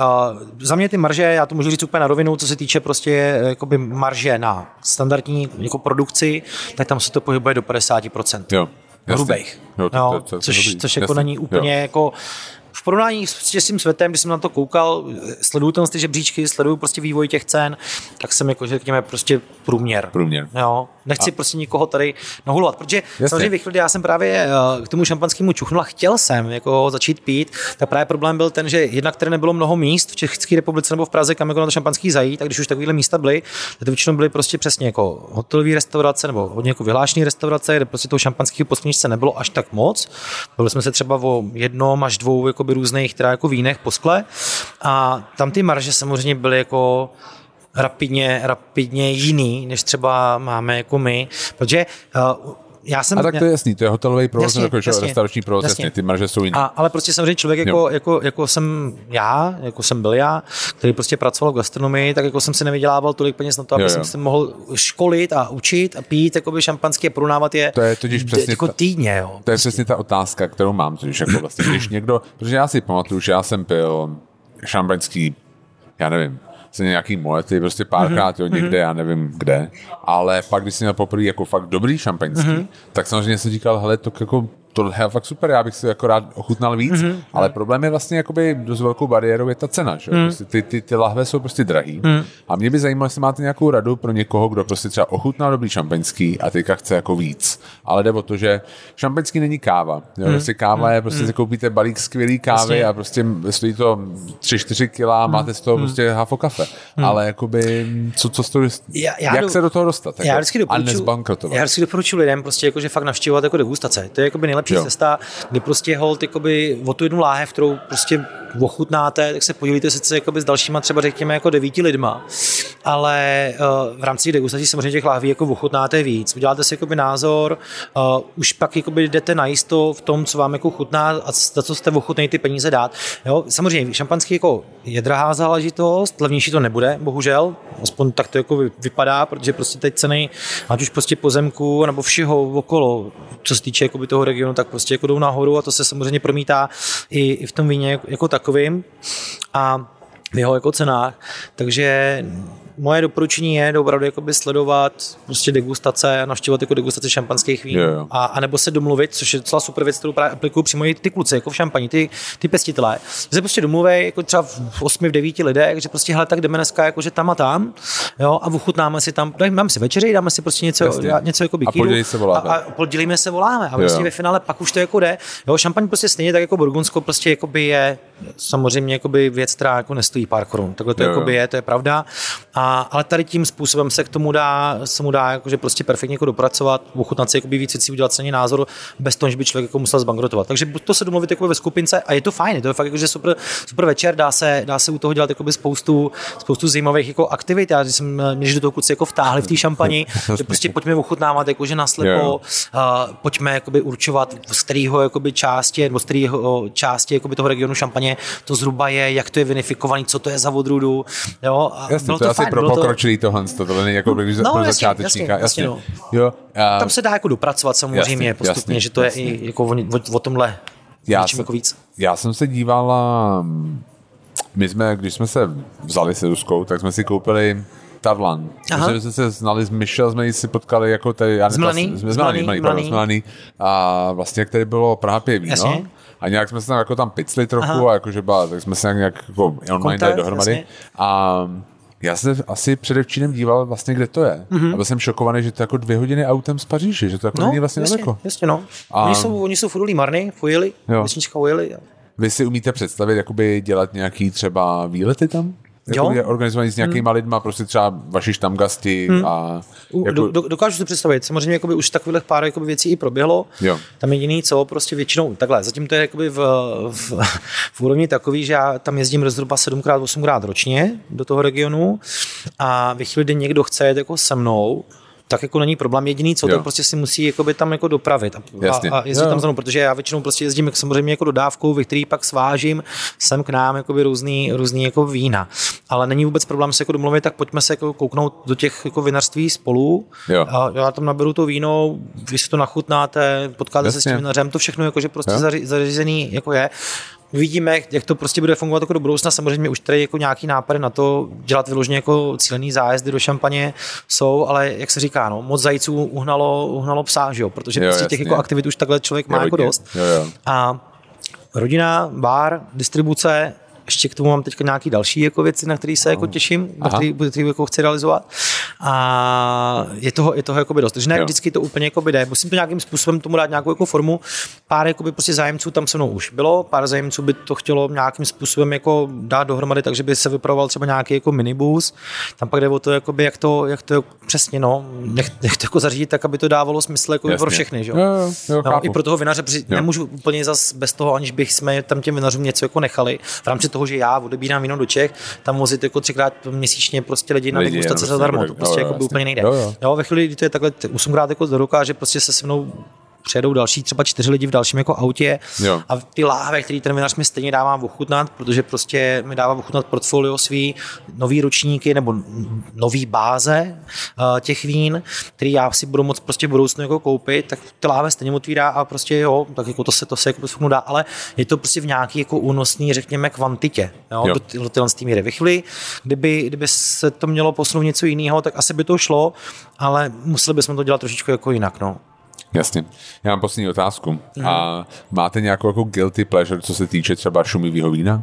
za mě ty marže, já to můžu říct na rovinu, co se týče prostě jakoby marže na standardní jako produkci, tak tam se to pohybuje do padesát procent. Jo, hrubých. Jo, to, to, to, to což což jako není úplně jo. Jako v porovnání s tím světem, když jsem na to koukal, sleduju tam ty žebříčky, sleduju prostě vývoj těch cen, tak jsem jako, že řekněme, prostě průměr. Průměr. Jo, nechci a. prostě nikoho tady nahulovat, protože jasně. Samozřejmě ve chvíli, já jsem právě k tomu šampanskému čuchnul a chtěl jsem jako začít pít, tak právě problém byl ten, že jednak tady nebylo mnoho míst v České republice nebo v Praze, kam jako na to šampanský zajít, tak když už takovýhle místa byly, tak většinou byly prostě přesně jako hotelové restaurace nebo hodně jako vyhlášené restaurace, kde prostě toho šampanského po skleničce nebylo až tak moc. Byli jsme se třeba o jednom až dvou jako různých teda jako vínech po skle a tam ty marže samozřejmě byly jako rapidně, rapidně jiný, než třeba máme jako my, protože uh, já jsem, a tak to je jasný, to je hotelový provoz, jako restaurační provoz, jasně, ty marže jsou jiné. A, ale prostě samozřejmě člověk, jako, jako, jako jsem já, jako jsem byl já, který prostě pracoval v gastronomii, tak jako jsem si nevydělával tolik peněz na to, aby jo, jo. jsem se mohl školit a učit a pít jakoby šampanské a porovnávat je, to je totiž přesně, jako týdně. Jo, to prostě. Je přesně ta otázka, kterou mám, totiž jako vlastně, když někdo, protože já si pamatuju, že já jsem pil šampaňský, já nevím, nějaký molety, prostě párkrát, mm-hmm. jo, někde, já nevím kde, ale pak, když jsem měl poprvé jako fakt dobrý šampaňský, mm-hmm. tak samozřejmě jsem říkal, hele, to jako, tohle je fakt super, já bych si jako rád ochutnal víc, mm-hmm. ale problém je vlastně jakoby dost velkou bariérou je ta cena, že? Mm. Prostě ty, ty, ty lahve jsou prostě drahý mm. a mě by zajímalo, jestli máte nějakou radu pro někoho, kdo prostě třeba ochutnal dobrý šampaňský a teďka chce jako víc, ale jde o to, že šampaňský není káva, jo? Mm. Prostě káva je, prostě mm. si koupíte balík skvělý kávy vlastně. A prostě stojí to tři čtyři kila, mm. máte z toho mm. prostě hafo kafe, mm. ale jakoby co, co z toho, já, já jak do... se do toho dostat já a nezbankrotovat. Já vždycky doporučuji lidem prostě jako, že fakt navštěvovat jako degustace, to je jakoby nejlepší lepší cesta, kdy prostě hold jakoby o tu jednu láhev, kterou prostě ochutnáte, tak se podílíte sice jakoby s dalšíma třeba řekněme jako devíti lidma, ale uh, v rámci degustací samozřejmě těch láhví jako ochutnáte víc, uděláte si jakoby názor, uh, už pak jakoby jdete najisto v tom, co vám jako chutná a za co jste ochutnej ty peníze dát. Jo? Samozřejmě šampanský jako je drahá záležitost, levnější to nebude, bohužel, aspoň tak to jako vypadá, protože prostě teď ceny, ať už prostě pozemku nebo všeho okolo, co se týče jakoby toho regionu, tak prostě jako jdou nahoru a to se samozřejmě promítá i, i v tom víně jako takovým a v jeho jako cenách, takže moje doporučení je opravdu jakoby sledovat prostě degustace a navštěvovat jako degustace šampanských vín yeah. a, a nebo se domluvit, což je docela super věc, kterou právě aplikuju přímo i ty kluci jako v šampani, ty, ty pěstitelé. Že se prostě domluvej jako třeba v osmi, v devíti lidech, že prostě hele, tak jdeme dneska jakože tam a tam, jo, a ochutnáme si tam, dáme si večeři, dáme si prostě něco, něco jako bikíru a, a, a podílíme se, voláme a yeah. prostě ve finále pak už to jako jde. Jo, šampaň prostě stejně tak jako Burgundsko prostě jakoby je samozřejmě jakoby věc, která jako nestojí pár korun. Takhle to yeah. jakoby je, to je pravda. A A, ale tady tím způsobem se k tomu dá, se mu dá jakože prostě perfektně jako dopracovat, ochutnat si jakoby víc věcí, udělat cený názor, bez toho, že by člověk jako musel zbankrotovat. Takže to se domluvit jakoby ve skupince a je to fajn, to je fakt jakože super, super večer, dá se, dá se u toho dělat jakoby spoustu, spoustu zajímavých jako aktivit. Já když jsem měl do toho kluci jako vtáhli v té šampani, že prostě pojďme ochutnávat jakože naslepo, yeah. uh, pojďme jakoby určovat, z kterého jakoby části, z kterého části jakoby toho regionu šampaně to zhruba je, jak to je vinifikovaný, co to je za odrůdu, jo, a jasný, bylo to, to fajn. Pro pokročilý tohle, tohle není jako no, pro začátečníka. Jasně, jasně, jasně. Jo, a... Tam se dá jako dopracovat samozřejmě jasně, postupně, jasně, že to jasně. je i jako o, o, o tomhle já něčím jsem, jako víc. Já jsem se díval, my jsme, když jsme se vzali se Ruskou, tak jsme si koupili Tavlan. Protože jsme se znali s Michel, jsme si potkali jako tady... Zmlený. A vlastně, který bylo Praha pět víno. A nějak jsme se tam jako tam picli trochu. Aha. A jakože byla, tak jsme se nějak, nějak jako online Kontakt, dali dohromady. Jasně. A já jsem asi předevčírem díval vlastně, kde to je. Mm-hmm. A byl jsem šokovaný, že to jako dvě hodiny autem z Paříže, že to jako no, není vlastně jasně, daleko. Jasně, no. A... Oni jsou, oni jsou furt límarny, fujeli, vesnička ujeli. A... Vy si umíte představit, jakoby dělat nějaký třeba výlety tam? Jakoby organizovaný s nějakýma hmm. lidma, prostě třeba vaši štamgasti hmm. a... Jako... Do, dokážu si představit, samozřejmě jakoby už takových pár jakoby věcí i proběhlo, jo. Tam jediný co, prostě většinou, takhle, zatím to je jakoby v, v, v úrovni takový, že já tam jezdím zhruba sedmkrát, osmkrát ročně do toho regionu a ve chvíli, kdy někdo chce jet jako se mnou, tak jako není problém, jediný co, jo. To prostě si musí jakoby tam jako dopravit a, a, a jezdit tam za mnou, protože já většinou prostě jezdím samozřejmě jako dodávkou, ve který pak svážím sem k nám jakoby různý, různý jako vína, ale není vůbec problém se jako domluvit, tak pojďme se jako kouknout do těch jako vinařství spolu, jo. A já tam naberu to víno, vy si to nachutnáte, potkáte jasně. se s tím vinařem, to všechno jakože prostě zaři, zařízený jako je. Vidíme, jak to prostě bude fungovat jako do budoucna. Samozřejmě už tady jako nějaký nápady na to dělat vyloženě jako cílený zájezdy do Šampaně jsou, ale jak se říká, no, moc zajíců uhnalo, uhnalo psa, že jo? Protože jo, prostě těch jako aktivit už takhle člověk má jo, jako dost. Jo, jo. A rodina, bar, distribuce, ještě k tomu mám teď nějaký další jako věci, na které se jako těším, aha. na které který jako chci realizovat. A je toho, je toho jakoby dost. Takže ne jo. vždycky to úplně jakoby jde. Musím to nějakým způsobem tomu dát nějakou jako formu. Pár jakoby prostě zájemců tam se mnou už bylo, pár zájemců by to chtělo nějakým způsobem jako dát dohromady, takže by se vypravoval třeba nějaký jako minibus. Tam pak jde o to, jakoby, jak to, jak to přesně, no, nech, nech to jako zařídit tak, aby to dávalo smysl jako pro všechny, že jo. jo, jo no, i pro toho vinaře, protože nemůžu úplně zas bez toho, aniž bych jsme tam těm vinařům něco jako nechali. V rámci toho, že já odebírám víno do Čech, tam vozit jako třikrát měsíčně prostě lidi na degustace zadarmo, to prostě jo, jako by úplně nejde. Jo, jo. Jo, ve chvíli, kdy to je takhle osmkrát jako do roka, že prostě se se mnou přijedou další třeba čtyři lidi v dalším jako autě jo. a ty láhve, který ten vinař mi stejně dává ochutnat, protože prostě mi dává ochutnat portfolio svý, nový ročníky nebo nový báze uh, těch vín, který já si budu moc prostě v budoucnu jako koupit, tak ty láhve stejně otvírá a prostě jo, tak jako to se to se jako všechno dá, ale je to prostě v nějaký jako únosný, řekněme, kvantitě, jo, jo. do téhle míry. Ve chvíli, kdyby, kdyby se to mělo posunout něco jiného, tak asi by to šlo, ale museli bychom to dělat trošičku jako jinak, no. Jasně. Já mám poslední otázku. Mm. A máte nějakou jako guilty pleasure, co se týče třeba šumivého vína?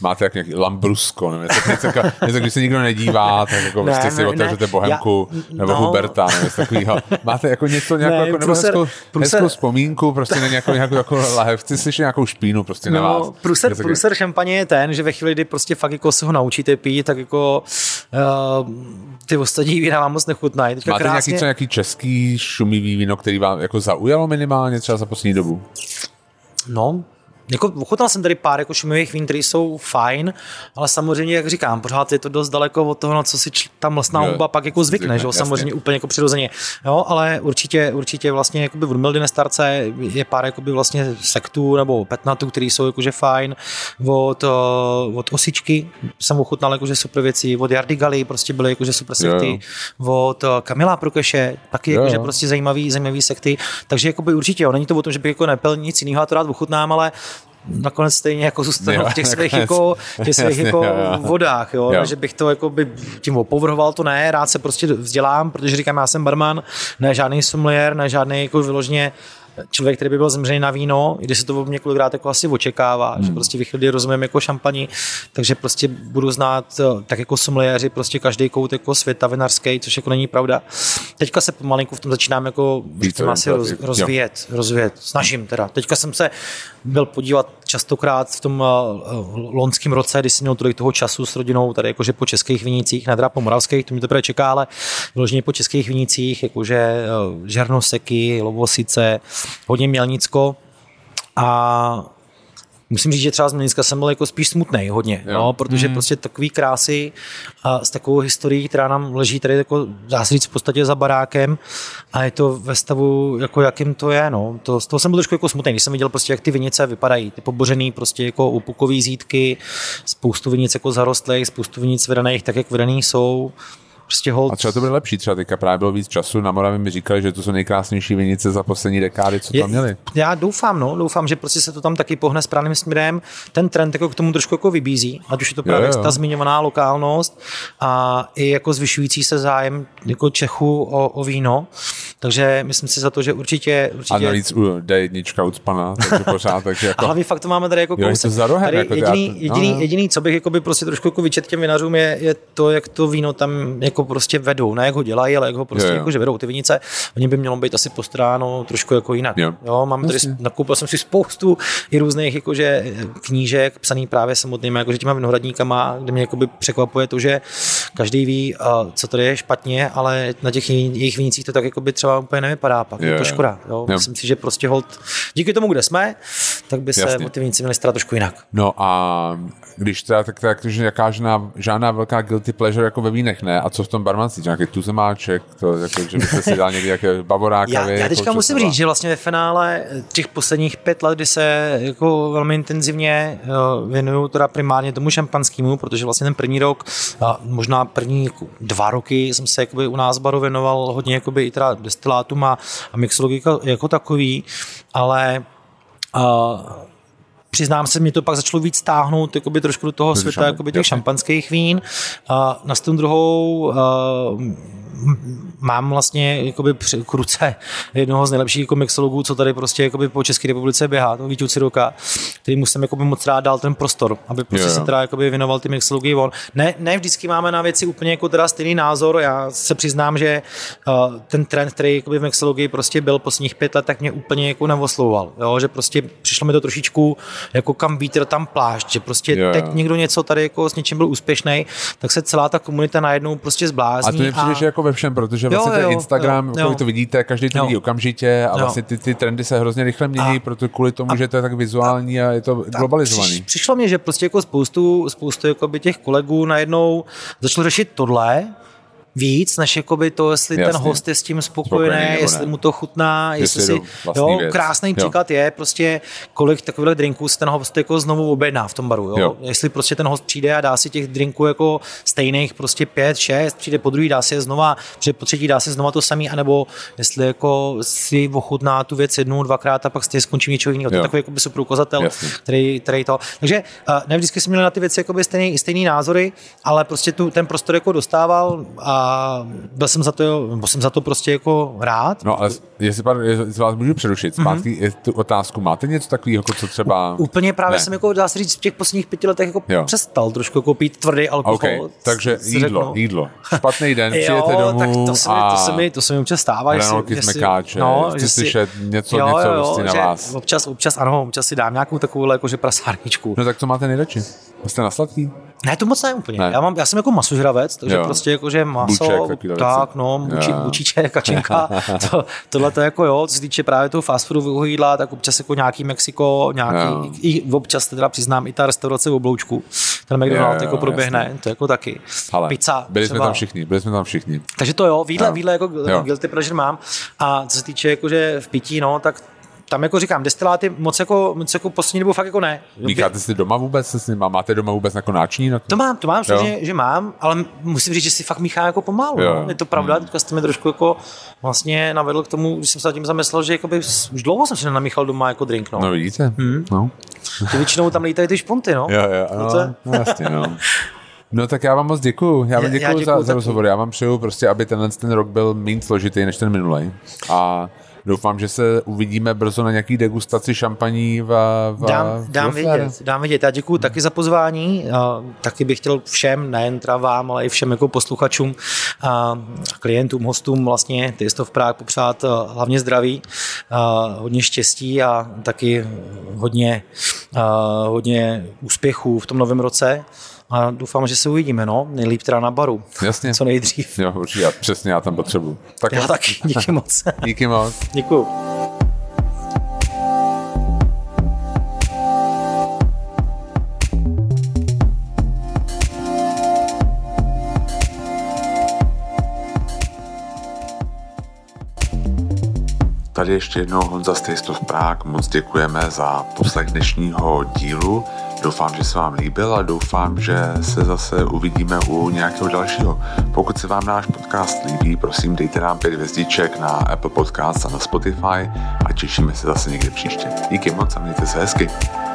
Máte jak nějaký Lambrusco, nevím, něco, něco, když se nikdo nedívá, tak jako ne, vlastně si ne, otevřete ne, Bohemku já, nebo no. Huberta, nevím, takovýho. Máte jako něco, nějakou ne, jako, pruser, hezkou, pruser, hezkou vzpomínku, prostě ne, nějakou, nějakou, nějakou lahev, chci slyšet nějakou špínu prostě no, na vás. Pruser, pruser, pruser šampaně je ten, že ve chvíli, kdy prostě fakt jako se ho naučíte pít, tak jako uh, ty ostatní vína vám moc nechutnají. Teďka máte krásně... nějaký, co, nějaký český šumivý víno, který vám jako zaujalo minimálně třeba za poslední dobu? No, jako ochutnal jsem tady pár jako šumivých vín, které jsou fajn, ale samozřejmě, jak říkám, pořád je to dost daleko od toho, na co si ta mlsná huba pak jako zvykne, zvykne že jo, samozřejmě úplně jako přirozeně. Jo, ale určitě, určitě vlastně jakoby v Rumildo Nestarce je pár jakoby vlastně sektů nebo petnatů, které jsou jakože fajn, od, od Osičky jsem ochutnal jakože super věci, od Jardigaly prostě byly jakože super sekty, od Kamila Prekeše taky jo, jakože jo. prostě zajímavý, zajímavý sekty, takže jakoby určitě, jo, není to o tom, že bych jako nepil nic jiného a to rád ochutnám, ale nakonec stejně jako zůstanu jo, v těch svých jako, těch svých jasně, jako jo, vodách, jo? Jo. Že bych to jako by tím opovrhoval, to ne, rád se prostě vzdělám, protože říkám, já jsem barman, ne žádný sommelier, ne žádný jako vyloženě člověk, který by byl zemřený na víno, i když se to od mě kolikrát jako asi očekává, hmm. že prostě vychylí rozumím jako šampani, takže prostě budu znát tak jako someliéři prostě každý kout jako světa vinařský, což jako není pravda. Teďka se pomalinku v tom začínám jako to asi roz, rozvíjet, rozvíjet, snažím teda. Teďka jsem se byl podívat častokrát v tom uh, loňském roce, když jsem měl tolik toho času s rodinou, tady jakože po českých vinících, ne teda po moravských, to mě teprve čeká, ale vyloženě po českých vinících, jakože uh, Žernoseky, Lovosice, hodně Mělnicko a musím říct, že třeba z Mělnicka jsem byl jako spíš smutnej hodně, no, protože mm. prostě takový krásy a s takovou historií, která nám leží tady jako dá se říct v podstatě za barákem a je to ve stavu, jako jakým to je, no, to, z toho jsem byl trošku jako smutnej, když jsem viděl prostě, jak ty vinice vypadají, ty pobořený prostě jako upukový zítky, spoustu vinic jako zarostlých, spoustu vinic vedených tak, jak vedený jsou. Prostě hold. A třeba to bylo lepší, třeba teďka právě bylo víc času, na Moravě mi říkali, že to jsou nejkrásnější vinice za poslední dekády, co tam je, měli. Já doufám, no, doufám, že prostě se to tam taky pohne správným směrem. Ten trend jako k tomu trošku jako vybízí, ať už je to právě jo, jo. ta zmiňovaná lokálnost a i jako zvyšující se zájem jako Čechů o, o víno. Takže myslím si za to, že určitě... určitě... A navíc D jedna ucpaná, takže pořád. Takže jako... A hlavně fakt to máme tady jako kousek. Tady jako jediný, já... jediný, jediný, co bych jako by prostě trošku jako vyčet těm vinařům, je, je to, jak to víno tam jako prostě vedou. Ne jak ho dělají, ale jak ho prostě jo, jo. Jako, že vedou ty vinice. Oni by mělo být asi postráno trošku jako jinak. Jo. Jo, mám tady, nakoupil jsem si spoustu i různých jakože knížek, psaných právě samotnými jakože těma vinohradníkama, kde mě jako by překvapuje to, že každý ví, co tady je špatně, ale na těch jejich vinicích to tak jako by třeba úplně nevypadá pak. Je to škoda. Jo. Myslím si, že prostě hold, díky tomu, kde jsme, tak by se motivníci měli starat trošku jinak. No a když teda, tak, tak to je nějaká žádná, žádná velká guilty pleasure jako ve vínech, ne? A co v tom barmanství? Nějaký tuzemáček, to, jako, že byste si dal někdy nějaké bavoráka. Já, já teďka musím třeba. říct, že vlastně ve finále těch posledních pět let, kdy se jako velmi intenzivně věnuju teda primárně tomu šampanskému, protože vlastně ten první rok a možná první jako dva roky jsem se jakoby u nás baru věnoval hodně jakoby i teda destilátům a, a mixologii jako takový, ale uh, přiznám se, mě to pak začalo víc táhnout jakoby, trošku do toho Když světa jakoby, těch šampanských vín. A na stranu druhou mám vlastně jakoby, k ruce jednoho z nejlepších jako mixologů, co tady prostě jakoby, po České republice běhá, toho Vítu Ciroka, který mu jsem jakoby, moc rád dal ten prostor, aby prostě se teda jakoby, věnoval ty mixologii von. Ne, ne vždycky máme na věci úplně jako, teda stejný názor, já se přiznám, že a, ten trend, který jakoby, v mixologii prostě byl posledních pět let, tak mě úplně jako, neoslouval. Jo? Že prostě přišlo mi to trošičku jako kam vítr, tam plášť, že prostě jo, jo. teď někdo něco tady jako s něčím byl úspěšnej, tak se celá ta komunita najednou prostě zblázní. A to je a... přijde jako ve všem, protože vlastně jo, jo, ten Instagram, když to vidíte, každý to jo. vidí okamžitě a jo. vlastně ty, ty trendy se hrozně rychle mění, a... protože kvůli tomu, a... že to je tak vizuální a, a je to globalizovaný. Přiš, přišlo mě, že prostě jako spoustu, spoustu jako by těch kolegů najednou začalo řešit tohle, víc, než jakoby to, jestli Jasně. ten host je s tím spokojený, spokojený jestli mu to chutná, jestli, jestli si, jo, krásný věc. příklad jo. je prostě, kolik takových drinků si ten host jako znovu objedná v tom baru, jo? Jo. Jestli prostě ten host přijde a dá si těch drinků jako stejných prostě pět, šest, přijde po druhý, dá si je znova, přijde po třetí, dá si znova to samý, anebo jestli jako si ochutná tu věc jednou, dvakrát a pak si skončí něčeho jiného. To je takový jakoby super ukazatel, který, který to. Takže ne vždycky jsme měli na ty věci jakoby stejný, stejný názory, ale prostě tu, ten prostor jako dostával a A byl jsem za to, byl jsem za to prostě jako rád. No ale jestli, pan, jestli vás můžu přerušit, zpátky mm-hmm. tu otázku, máte něco takového, jako co třeba... U, úplně právě ne. jsem jako, dá se říct, v těch posledních pěti letech jako jo. přestal trošku koupit tvrdý alkohol. Okay. Takže jídlo, řeknu. jídlo. Špatný den, přijete jo, domů tak to se mi, to se mi, to se mi občas stává. Hranolky z mekáče, no, chci slyšet něco, jo, něco jo, prostě na vás. Občas, občas, ano, občas si dám nějakou takovou jakože prasárničku. No tak to máte nejradši. Jste na sladký? Ne, to moc ne úplně. Ne. Já, mám, já jsem jako masožravec, takže jo. prostě jako, že maso, Buček, tak no, bučíček, kačenka, to, tohle to jako jo, co se týče právě toho fast foodového jídla, tak občas jako nějaký Mexiko, nějaký, i, i občas teda přiznám, i ta restaurace v Obloučku, ten McDonald's jako proběhne, jasný. to jako taky. Ale pizza, byli třeba. jsme tam všichni, byli jsme tam všichni. Takže to jo, výdle, výdle jako jo. guilty pleasure mám a co se týče jakože v pití, no, tak tam jako říkám, destiláty moc jako, moc jako poslední dobou fakt jako ne. Mícháte si doma vůbec se s ním? Máte doma vůbec jako náčiní? Na to? to mám, to mám, že, že mám, ale musím říct, že si fakt míchám jako pomalu. Jo. Je to pravda, hmm. teďka jste mi trošku jako vlastně navedl k tomu, když jsem se tím zamyslel, že jakoby, už dlouho jsem si nenamíchal doma jako drink. No, no vidíte, hmm. no. Ty většinou tam lítají ty šponty, no. Jo, jo, no, no jasně, no. No tak já vám moc děkuju. Já vám děkuju za, za rozhovor. Já vám přeju prostě, aby tenhle ten rok byl méně složitý než ten minulý. A doufám, že se uvidíme brzo na nějaký degustaci šampaní v, v, dám, v dám vědět, dám vědět. Já děkuju hmm. taky za pozvání. Uh, taky bych chtěl všem, nejen teda vám, ale i všem jako posluchačům a uh, klientům, hostům vlastně Stef Prák popřát uh, hlavně zdraví, uh, hodně štěstí a taky hodně, uh, hodně úspěchů v tom novém roce. A doufám, že se uvidíme, no, nejlíp teda na baru. Jasně. Co nejdřív. Jo, určitě, já, přesně, já tam potřebuju. Tak já taky, díky moc. Díky moc. Děkuju. Tady ještě jednou Honza Stef Prák, moc děkujeme za poslech dnešního dílu. Doufám, že se vám líbil a doufám, že se zase uvidíme u nějakého dalšího. Pokud se vám náš podcast líbí, prosím dejte nám pět hvězdiček na Apple Podcast a na Spotify a těšíme se zase někde příště. Díky moc a mějte se hezky.